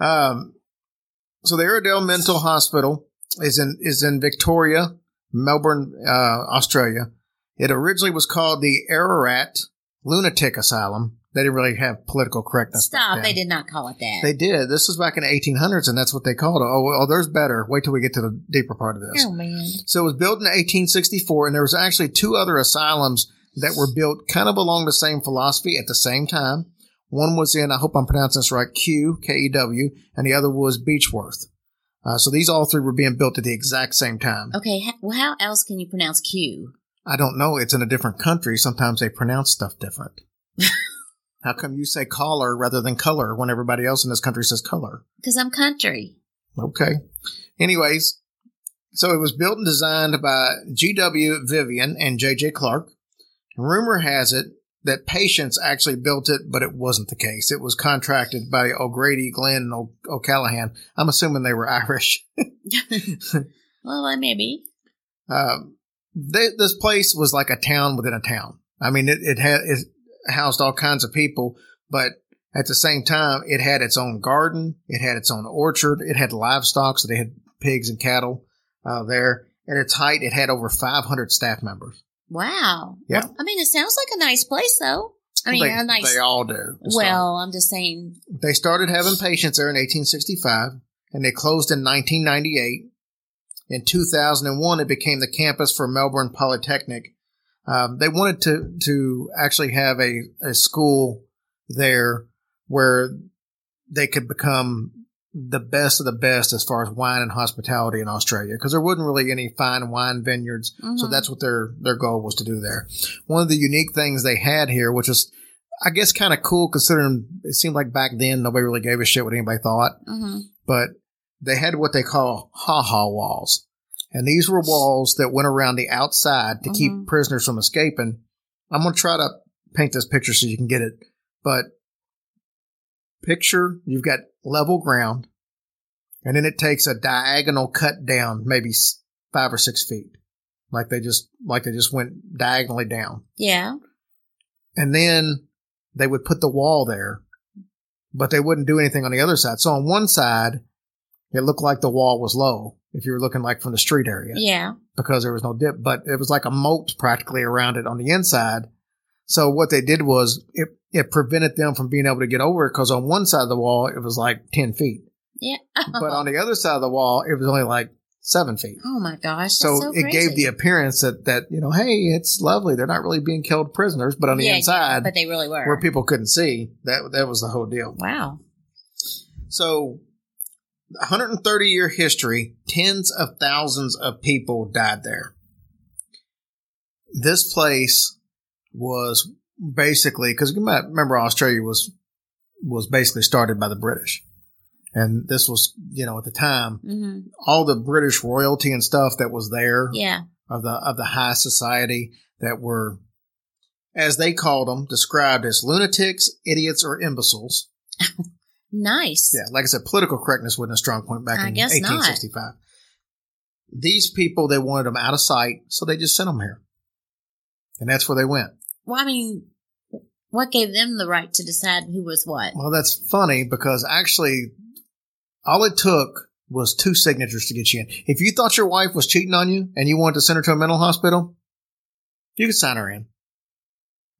Um, so the Aradale Mental Hospital is in is in Victoria, Melbourne, uh, Australia. It originally was called the Ararat Lunatic Asylum. They didn't really have political correctness. Stop, they did not call it that. They did. This was back in the eighteen hundreds, and that's what they called it. Oh, oh, there's better. Wait till we get to the deeper part of this. Oh, man. So it was built in eighteen sixty-four, and there was actually two other asylums that were built kind of along the same philosophy at the same time. One was in, I hope I'm pronouncing this right, Kew, K E W, and the other was Beechworth. Uh, so these all three were being built at the exact same time. Okay, well, how else can you pronounce Kew? I don't know. It's in a different country. Sometimes they pronounce stuff different. How come you say collar rather than color when everybody else in this country says color? Because I'm country. Okay. Anyways, so it was built and designed by G W Vivian and J J Clark. Rumor has it that patients actually built it, but it wasn't the case. It was contracted by O'Grady, Glenn, and O'Callaghan. I'm assuming they were Irish. Well, maybe. Um, they, this place was like a town within a town. I mean, it, it had it housed all kinds of people, but at the same time, it had its own garden. It had its own orchard. It had livestock, so they had pigs and cattle uh, there. At its height, it had over five hundred staff members. Wow. Yeah. I mean, it sounds like a nice place, though. I mean, they, a nice... They all do. Well, I'm just saying... They started having patients there in eighteen sixty-five, and they closed in nineteen ninety-eight. In two thousand one, it became the campus for Melbourne Polytechnic. Um, they wanted to, to actually have a, a school there where they could become the best of the best as far as wine and hospitality in Australia, because there wasn't really any fine wine vineyards. Mm-hmm. So that's what their, their goal was to do there. One of the unique things they had here, which is, I guess, kind of cool considering it seemed like back then nobody really gave a shit what anybody thought, mm-hmm. but they had what they call ha-ha walls. And these were walls that went around the outside to mm-hmm. keep prisoners from escaping. I'm going to try to paint this picture so you can get it, but picture, you've got level ground, and then it takes a diagonal cut down, maybe five or six feet, like they just like they just went diagonally down. Yeah. And then they would put the wall there, but they wouldn't do anything on the other side. So on one side, it looked like the wall was low if you were looking like from the street area. Yeah. Because there was no dip, but it was like a moat practically around it on the inside. So what they did was it, it prevented them from being able to get over it, because on one side of the wall, it was like ten feet. Yeah. But on the other side of the wall, it was only like seven feet. Oh, my gosh. So, so it gave the appearance that, that, you know, hey, it's lovely. They're not really being killed prisoners, but on the yeah, inside. Yeah, but they really were. Where people couldn't see. That, that was the whole deal. Wow. So one hundred thirty year history, tens of thousands of people died there. This place was basically, because you might remember Australia was was basically started by the British. And this was, you know, at the time, mm-hmm. all the British royalty and stuff that was there, yeah, of the of the high society that were, as they called them, described as lunatics, idiots, or imbeciles. Nice. Yeah, like I said, political correctness wasn't a strong point back I in guess eighteen sixty-five. Not. These people, they wanted them out of sight, so they just sent them here. And that's where they went. Well, I mean, what gave them the right to decide who was what? Well, that's funny, because actually all it took was two signatures to get you in. If you thought your wife was cheating on you and you wanted to send her to a mental hospital, you could sign her in.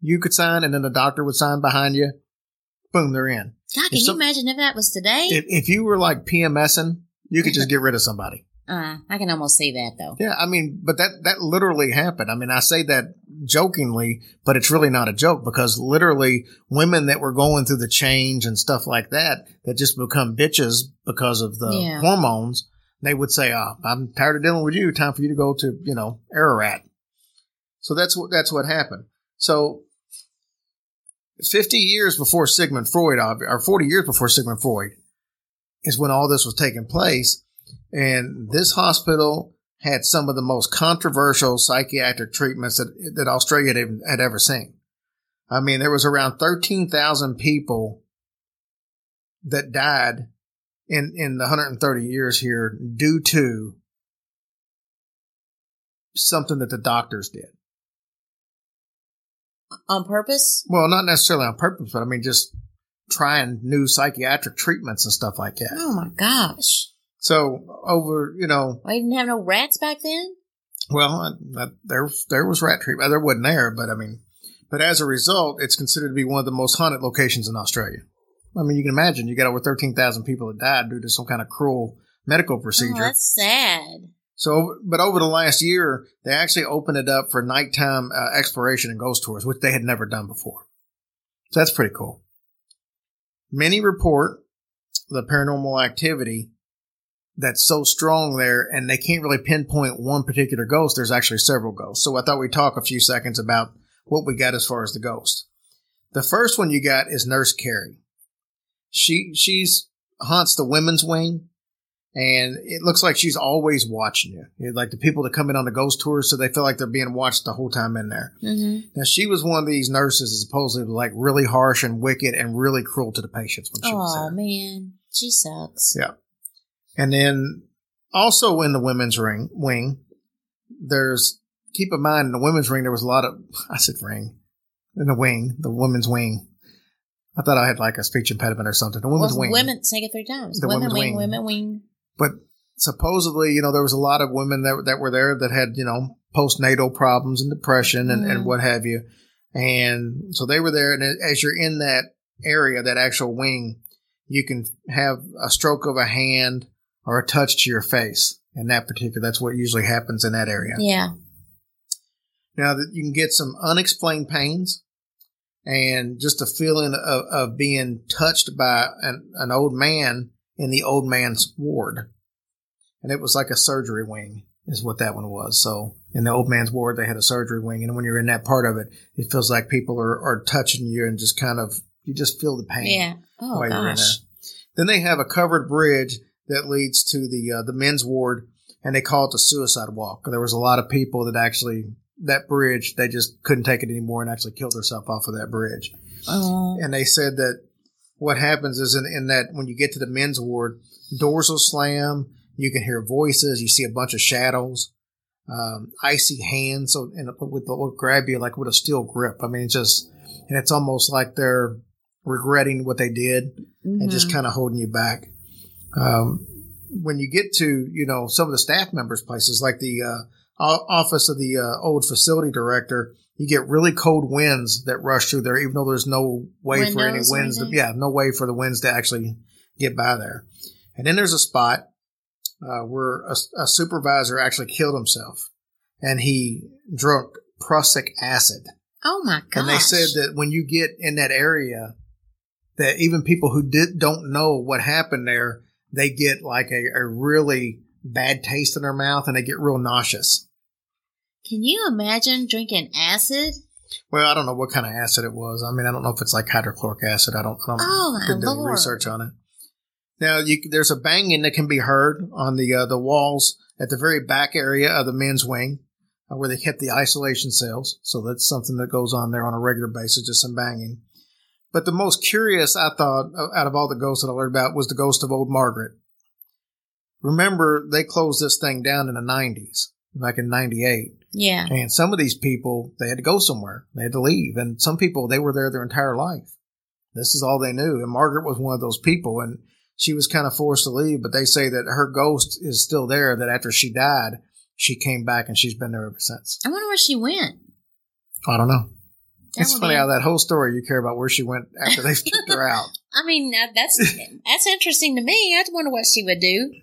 You could sign, and then the doctor would sign behind you. Boom, they're in. God, can some, you imagine if that was today? If, if you were like PMSing, you could just get rid of somebody. Uh, I can almost see that, though. Yeah, I mean, but that, that literally happened. I mean, I say that jokingly, but it's really not a joke, because literally women that were going through the change and stuff like that, that just become bitches because of the yeah. hormones, they would say, oh, I'm tired of dealing with you. Time for you to go to, you know, Ararat. So that's what, that's what happened. So fifty years before Sigmund Freud, or forty years before Sigmund Freud, is when all this was taking place. And this hospital had some of the most controversial psychiatric treatments that, that Australia had, had ever seen. I mean, there was around thirteen thousand people that died in, in the one hundred thirty years here due to something that the doctors did. On purpose? Well, not necessarily on purpose, but I mean, just trying new psychiatric treatments and stuff like that. Oh, my gosh. So over, you know, well, they didn't have no rats back then. Well, I, I, there there was rat treatment. There wasn't there, but I mean, but as a result, it's considered to be one of the most haunted locations in Australia. I mean, you can imagine you got over thirteen thousand people that died due to some kind of cruel medical procedure. Oh, that's sad. So, but over the last year, they actually opened it up for nighttime uh, exploration and ghost tours, which they had never done before. So that's pretty cool. Many report the paranormal activity that's so strong there, and they can't really pinpoint one particular ghost. There's actually several ghosts. So I thought we'd talk a few seconds about what we got as far as the ghost. The first one you got is Nurse Carrie. She she's haunts the women's wing, And it looks like she's always watching you. It's like the people that come in on the ghost tour, so they feel like they're being watched the whole time in there. Mm-hmm. Now, she was one of these nurses that supposedly was like really harsh and wicked and really cruel to the patients when she oh, was there. Oh, man. She sucks. Yeah. And then also in the women's ring wing, there's, keep in mind, in the women's ring, there was a lot of, I said ring, in the wing, the women's wing. I thought I had like a speech impediment or something. The women's well, wing. Women, say it three times. The women's wing, women wing. But supposedly, you know, there was a lot of women that that were there that had, you know, postnatal problems and depression and, mm. and what have you. And so they were there. And as you're in that area, that actual wing, you can have a stroke of a hand or a touch to your face. And that particular, that's what usually happens in that area. Yeah. Now, you can get some unexplained pains and just a feeling of, of being touched by an, an old man in the old man's ward. And it was like a surgery wing is what that one was. So in the old man's ward, they had a surgery wing. And when you're in that part of it, it feels like people are, are touching you and just kind of, you just feel the pain. Yeah. Oh, while gosh. You're in there. Then they have a covered bridge that leads to the uh, the men's ward, and they call it the suicide walk. There was a lot of people that actually, that bridge, they just couldn't take it anymore and actually killed herself off of that bridge. Oh. And they said that what happens is in, in that when you get to the men's ward, doors will slam, you can hear voices, you see a bunch of shadows, um, icy hands, so and with the grab you like with a steel grip. I mean, it's just, and it's almost like they're regretting what they did mm-hmm. and just kind of holding you back. Um, when you get to, you know, some of the staff members' places, like the uh, office of the uh, old facility director, you get really cold winds that rush through there, even though there's no way Windows for any winds. To, yeah, no way for the winds to actually get by there. And then there's a spot uh, where a, a supervisor actually killed himself, and he drank prussic acid. Oh, my gosh. And they said that when you get in that area, that even people who did, don't know what happened there, they get like a, a really bad taste in their mouth, and they get real nauseous. Can you imagine drinking acid? Well, I don't know what kind of acid it was. I mean, I don't know if it's like hydrochloric acid. I don't. I don't oh, my Lord. Do research on it. Now, you, there's a banging that can be heard on the uh, the walls at the very back area of the men's wing, uh, where they kept the isolation cells. So that's something that goes on there on a regular basis, just some banging. But the most curious, I thought, out of all the ghosts that I learned about was the ghost of old Margaret. Remember, they closed this thing down in the nineties, like in ninety-eight. Yeah. And some of these people, they had to go somewhere. They had to leave. And some people, they were there their entire life. This is all they knew. And Margaret was one of those people. And she was kind of forced to leave. But they say that her ghost is still there, that after she died, she came back and she's been there ever since. I wonder where she went. I don't know. That it's funny be... how that whole story, you care about where she went after they kicked her out. I mean, that's that's interesting to me. I wonder what she would do.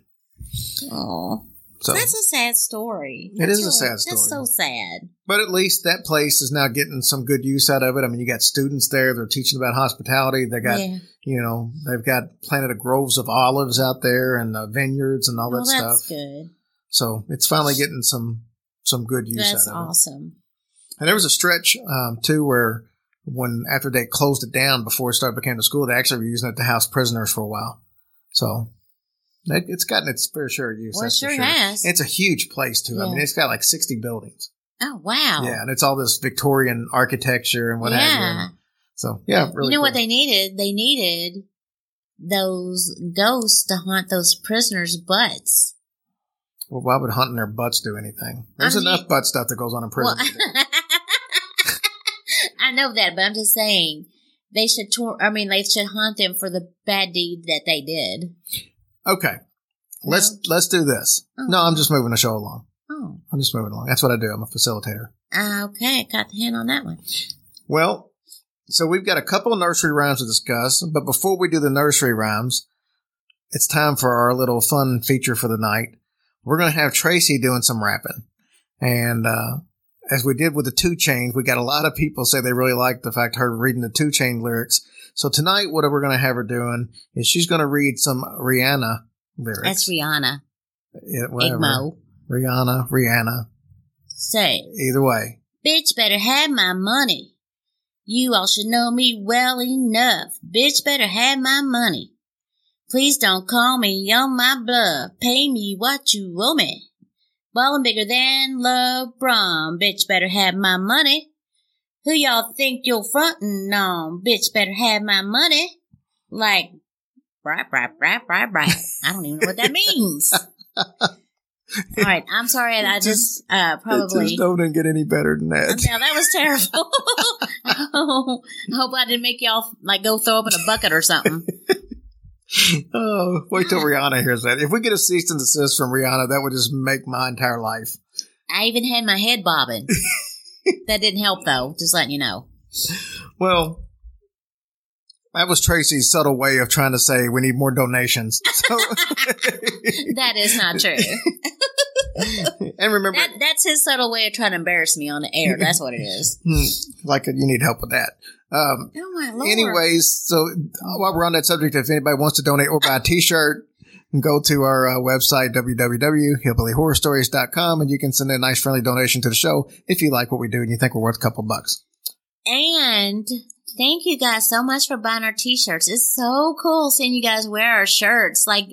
Oh, so that's a sad story. That's it is really, a sad story. That's so sad. But at least that place is now getting some good use out of it. I mean, you got students there. They're teaching about hospitality. They got, yeah. you know, they've got planted a groves of olives out there and uh, vineyards and all well, that that's stuff. That's good. So it's finally getting some, some good use that's out of awesome. It. That's awesome. And there was a stretch, um, too, where when after they closed it down before it started became the school, they actually were using it to house prisoners for a while. So it, it's gotten its fair share of use. Well, it sure, sure has. It's a huge place, too. Yeah. I mean, it's got like sixty buildings. Oh, wow. Yeah, and it's all this Victorian architecture and what yeah. have you. So, yeah, really You know cool. what they needed? They needed those ghosts to haunt those prisoners' butts. Well, why would hunting their butts do anything? There's I mean, enough butt stuff that goes on in prison. Well, I know that, but I'm just saying they should. Tor- I mean, they should haunt them for the bad deed that they did. Okay, no? let's let's do this. Oh. No, I'm just moving the show along. Oh, I'm just moving along. That's what I do. I'm a facilitator. Uh, okay, got the hand on that one. Well, so we've got a couple of nursery rhymes to discuss, but before we do the nursery rhymes, it's time for our little fun feature for the night. We're going to have Tracy doing some rapping, and. uh As we did with the Two Chainz, we got a lot of people say they really liked the fact her reading the Two Chainz lyrics. So tonight, what we're going to have her doing is she's going to read some Rihanna lyrics. That's Rihanna. Yeah, whatever. Igmo. Rihanna, Rihanna. Say. Either way. Bitch better have my money. You all should know me well enough. Bitch better have my money. Please don't call me on my bluff. Pay me what you owe me. Ballin' bigger than LeBron. Bitch better have my money. Who y'all think you're frontin' on? Bitch better have my money. Like, right, right, right, right, right. I don't even know what that means. All right, I'm sorry. I just, just uh, probably... It just don't get any better than that. Now, that was terrible. oh, I hope I didn't make y'all, like, go throw up in a bucket or something. Oh, wait till Rihanna hears that. If we get a cease and desist from Rihanna, that would just make my entire life. I even had my head bobbing. That didn't help, though. Just letting you know. Well... That was Tracy's subtle way of trying to say we need more donations. So that is not true. And remember, that, that's his subtle way of trying to embarrass me on the air. That's what it is. Like you need help with that. Um, oh my Lord. Anyways, so while we're on that subject, if anybody wants to donate or buy a T-shirt, go to our uh, website w w w dot hillbilly horror stories dot com and you can send a nice friendly donation to the show if you like what we do and you think we're worth a couple bucks. And. Thank you guys so much for buying our T-shirts. It's so cool seeing you guys wear our shirts, like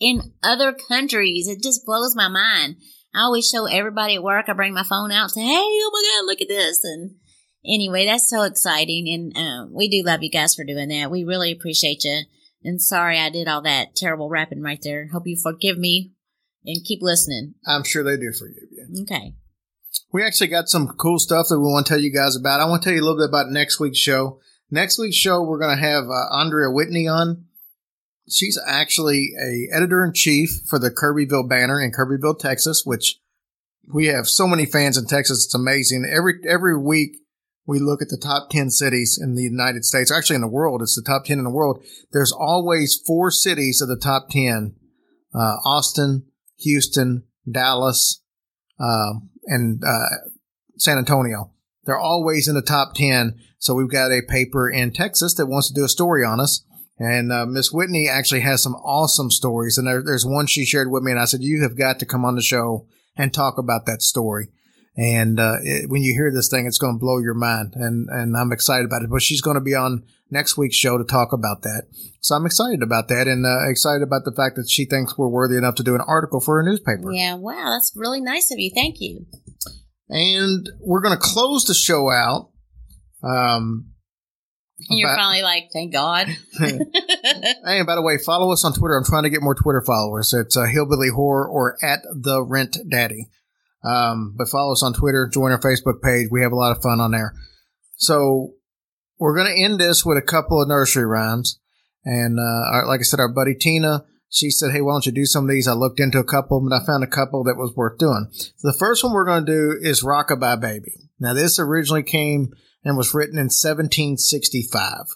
in other countries. It just blows my mind. I always show everybody at work. I bring my phone out and say, hey, oh my God, look at this. And anyway, that's so exciting. And um, we do love you guys for doing that. We really appreciate you. And sorry I did all that terrible rapping right there. Hope you forgive me and keep listening. I'm sure they do forgive you. Okay. We actually got some cool stuff that we want to tell you guys about. I want to tell you a little bit about next week's show. Next week's show, we're going to have uh, Andrea Whitney on. She's actually a editor-in-chief for the Kirbyville Banner in Kirbyville, Texas, which we have so many fans in Texas. It's amazing. Every every week we look at the top ten cities in the United States, or actually in the world. It's the top ten in the world. There's always four cities of the top ten, uh, Austin, Houston, Dallas, um, and uh, San Antonio. They're always in the top ten. So we've got a paper in Texas that wants to do a story on us. And uh, Miss Whitney actually has some awesome stories. And there, there's one she shared with me, and I said, you have got to come on the show and talk about that story. And uh, it, when you hear this thing, it's going to blow your mind. And, and I'm excited about it. But she's going to be on next week's show to talk about that. So I'm excited about that and uh, excited about the fact that she thinks we're worthy enough to do an article for a newspaper. Yeah, wow, that's really nice of you. Thank you. And we're going to close the show out. Um, and you're about, probably like, thank God. Hey, by the way, follow us on Twitter. I'm trying to get more Twitter followers. It's uh, Hillbilly Horror or at The Rent Daddy. Um, but follow us on Twitter. Join our Facebook page. We have a lot of fun on there. So we're going to end this with a couple of nursery rhymes. And uh, our, like I said, our buddy Tina, she said, hey, why don't you do some of these? I looked into a couple of them, and I found a couple that was worth doing. So the first one we're going to do is Rockabye Baby. Now, this originally came and was written in seventeen sixty-five.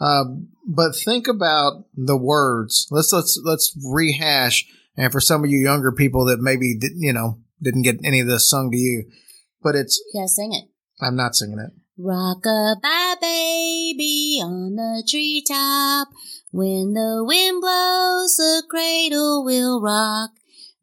Uh, but think about the words. Let's let's let's rehash. And for some of you younger people that maybe didn't, you know, didn't get any of this sung to you, but it's... Yeah, sing it. I'm not singing it. Rock-a-bye, baby, on the treetop. When the wind blows, the cradle will rock.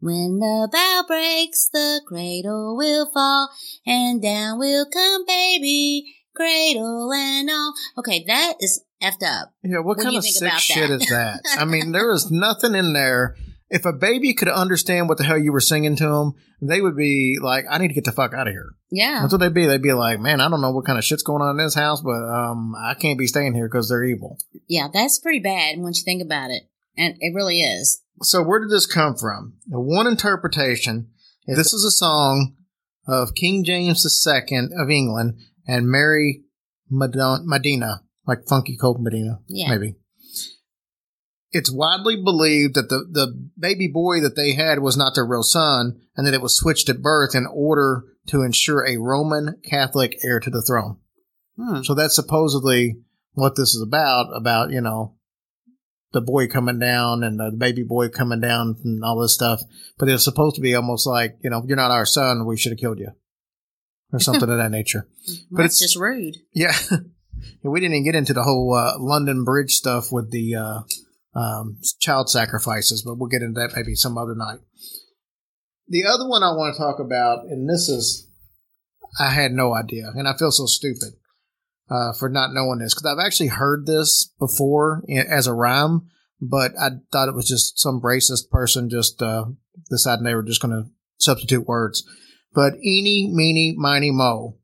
When the bough breaks, the cradle will fall. And down will come baby, cradle and all. Okay, that is effed up. Yeah, what, what kind of sick shit that? is that? I mean, there is nothing in there... If a baby could understand what the hell you were singing to them, they would be like, I need to get the fuck out of here. Yeah. That's what they'd be. They'd be like, man, I don't know what kind of shit's going on in this house, but um, I can't be staying here because they're evil. Yeah, that's pretty bad once you think about it. And it really is. So where did this come from? The one interpretation, this is a song of King James the Second of England and Mary Medina, like Funky Cold Medina, yeah. Maybe. It's widely believed that the, the baby boy that they had was not their real son and that it was switched at birth in order to ensure a Roman Catholic heir to the throne. Hmm. So that's supposedly what this is about, about, you know, the boy coming down and the baby boy coming down and all this stuff. But it's supposed to be almost like, you know, you're not our son. We should have killed you or something of that nature. But that's it's just rude. Yeah. We didn't even get into the whole uh, London Bridge stuff with the... Uh, Um, child sacrifices, but we'll get into that maybe some other night. The other one I want to talk about, and this is, I had no idea, and I feel so stupid uh, for not knowing this, because I've actually heard this before as a rhyme, but I thought it was just some racist person just uh, deciding they were just going to substitute words. But eeny, meeny, miny, moe.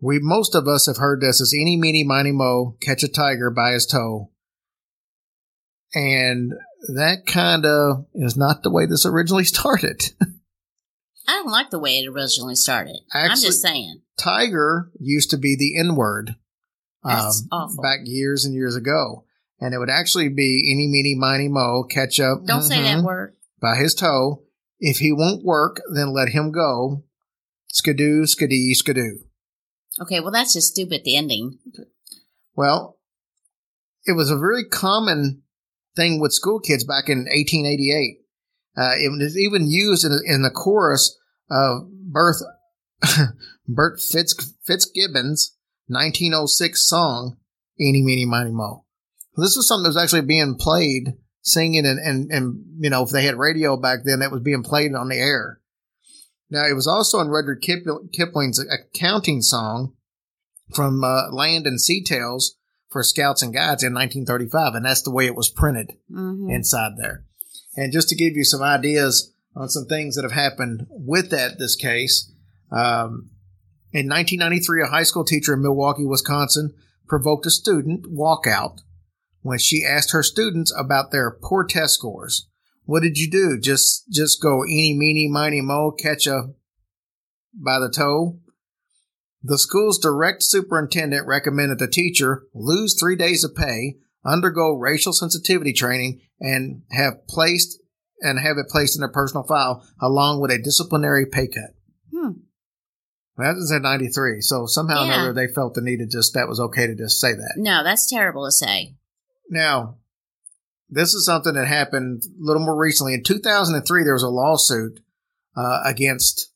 We, most of us have heard this as eeny, meeny, miny, moe, catch a tiger by his toe. And that kind of is not the way this originally started. I don't like the way it originally started. Actually, I'm just saying. Tiger used to be the N-word. That's um, awful. Back years and years ago. And it would actually be eeny, meeny, miny, moe, catch up. Don't mm-hmm, say that word. By his toe. If he won't work, then let him go. Skidoo, skidee, skidoo. Okay, well, that's just stupid, the ending. Well, it was a very common thing with school kids back in eighteen eighty-eight. Uh, it was even used in, in the chorus of Berth, Bert Fitz, Fitzgibbon's nineteen oh six song, Eeny, Meeny, Miny, Moe. So this was something that was actually being played, singing, and, and, and, you know, if they had radio back then, that was being played on the air. Now, it was also in Rudyard Kipling's accounting song from uh, Land and Sea Tales for Scouts and Guides in nineteen thirty-five, and that's the way it was printed mm-hmm. inside there. And just to give you some ideas on some things that have happened with that, this case, um, in nineteen ninety-three, a high school teacher in Milwaukee, Wisconsin, provoked a student walkout when she asked her students about their poor test scores. What did you do? Just just go eeny, meeny, miny, moe, catch a by the toe? The school's direct superintendent recommended the teacher lose three days of pay, undergo racial sensitivity training, and have placed and have it placed in their personal file along with a disciplinary pay cut. Hmm. Well, that was in ninety-three, so somehow yeah. or another they felt the need to just that was okay to just say that. No, that's terrible to say. Now, this is something that happened a little more recently. In two thousand three, there was a lawsuit uh, against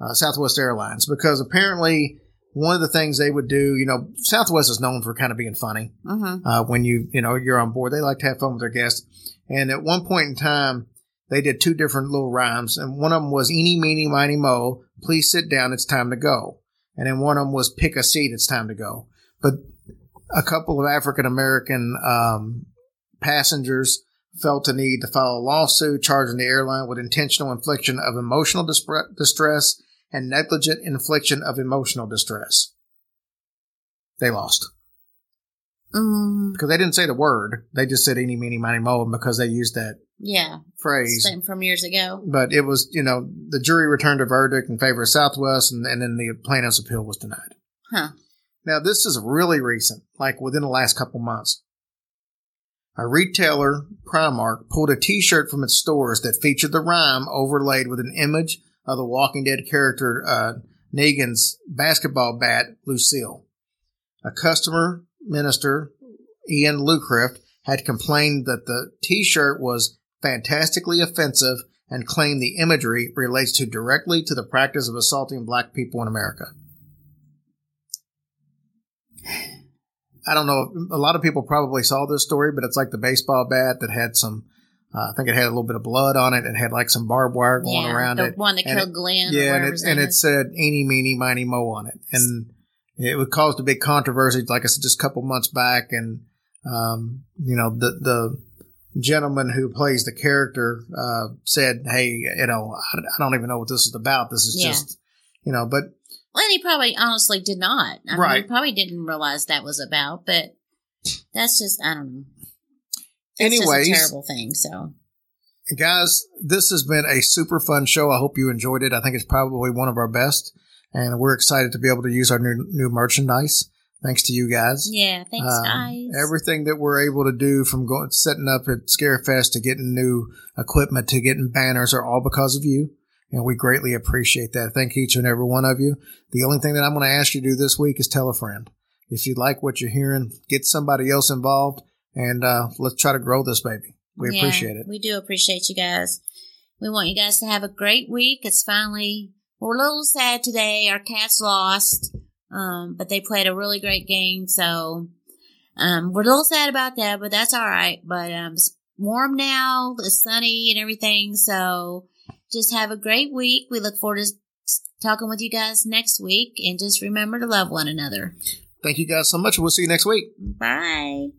uh, Southwest Airlines because apparently one of the things they would do, you know, Southwest is known for kind of being funny uh-huh. uh, when you, you know, you're on board. They like to have fun with their guests. And at one point in time, they did two different little rhymes. And one of them was, eeny, meeny, miny, moe, please sit down, it's time to go. And then one of them was, pick a seat, it's time to go. But a couple of African-American um passengers felt the need to file a lawsuit charging the airline with intentional infliction of emotional dispre- distress and negligent infliction of emotional distress. They lost. Mm. Because they didn't say the word. They just said eeny, meeny, miny, moe because they used that yeah, phrase. Same from years ago. But it was, you know, the jury returned a verdict in favor of Southwest, and, and then the plaintiff's appeal was denied. Huh. Now, this is really recent, like within the last couple months. A retailer, Primark, pulled a T-shirt from its stores that featured the rhyme overlaid with an image of the Walking Dead character uh, Negan's basketball bat, Lucille. A customer minister, Ian Lucraft, had complained that the T-shirt was fantastically offensive and claimed the imagery relates to directly to the practice of assaulting black people in America. I don't know, a lot of people probably saw this story, but it's like the baseball bat that had some, uh, I think it had a little bit of blood on it. It had like some barbed wire going yeah, around the it. The one that and killed it, Glenn. Yeah, and it, and it said, eeny, meeny, miny, moe on it. And it would cause a big controversy, like I said, just a couple months back. And, um, you know, the, the gentleman who plays the character uh, said, hey, you know, I, I don't even know what this is about. This is yeah. just, you know, but. Well, he probably honestly did not. I right. mean, he probably didn't realize that was about, but that's just, I don't know. It's Anyways, just a terrible thing, so. Guys, this has been a super fun show. I hope you enjoyed it. I think it's probably one of our best, and we're excited to be able to use our new, new merchandise. Thanks to you guys. Yeah, thanks, um, guys. Everything that we're able to do from going setting up at Scarefest to getting new equipment to getting banners are all because of you. And we greatly appreciate that. Thank each and every one of you. The only thing that I'm going to ask you to do this week is tell a friend. If you like what you're hearing, get somebody else involved, and uh, let's try to grow this baby. We yeah, appreciate it. We do appreciate you guys. We want you guys to have a great week. It's finally, we're a little sad today. Our cats lost, um, but they played a really great game. So um, we're a little sad about that, but that's all right. But um, it's warm now. It's sunny and everything, so... Just have a great week. We look forward to talking with you guys next week. And just remember to love one another. Thank you guys so much. We'll see you next week. Bye.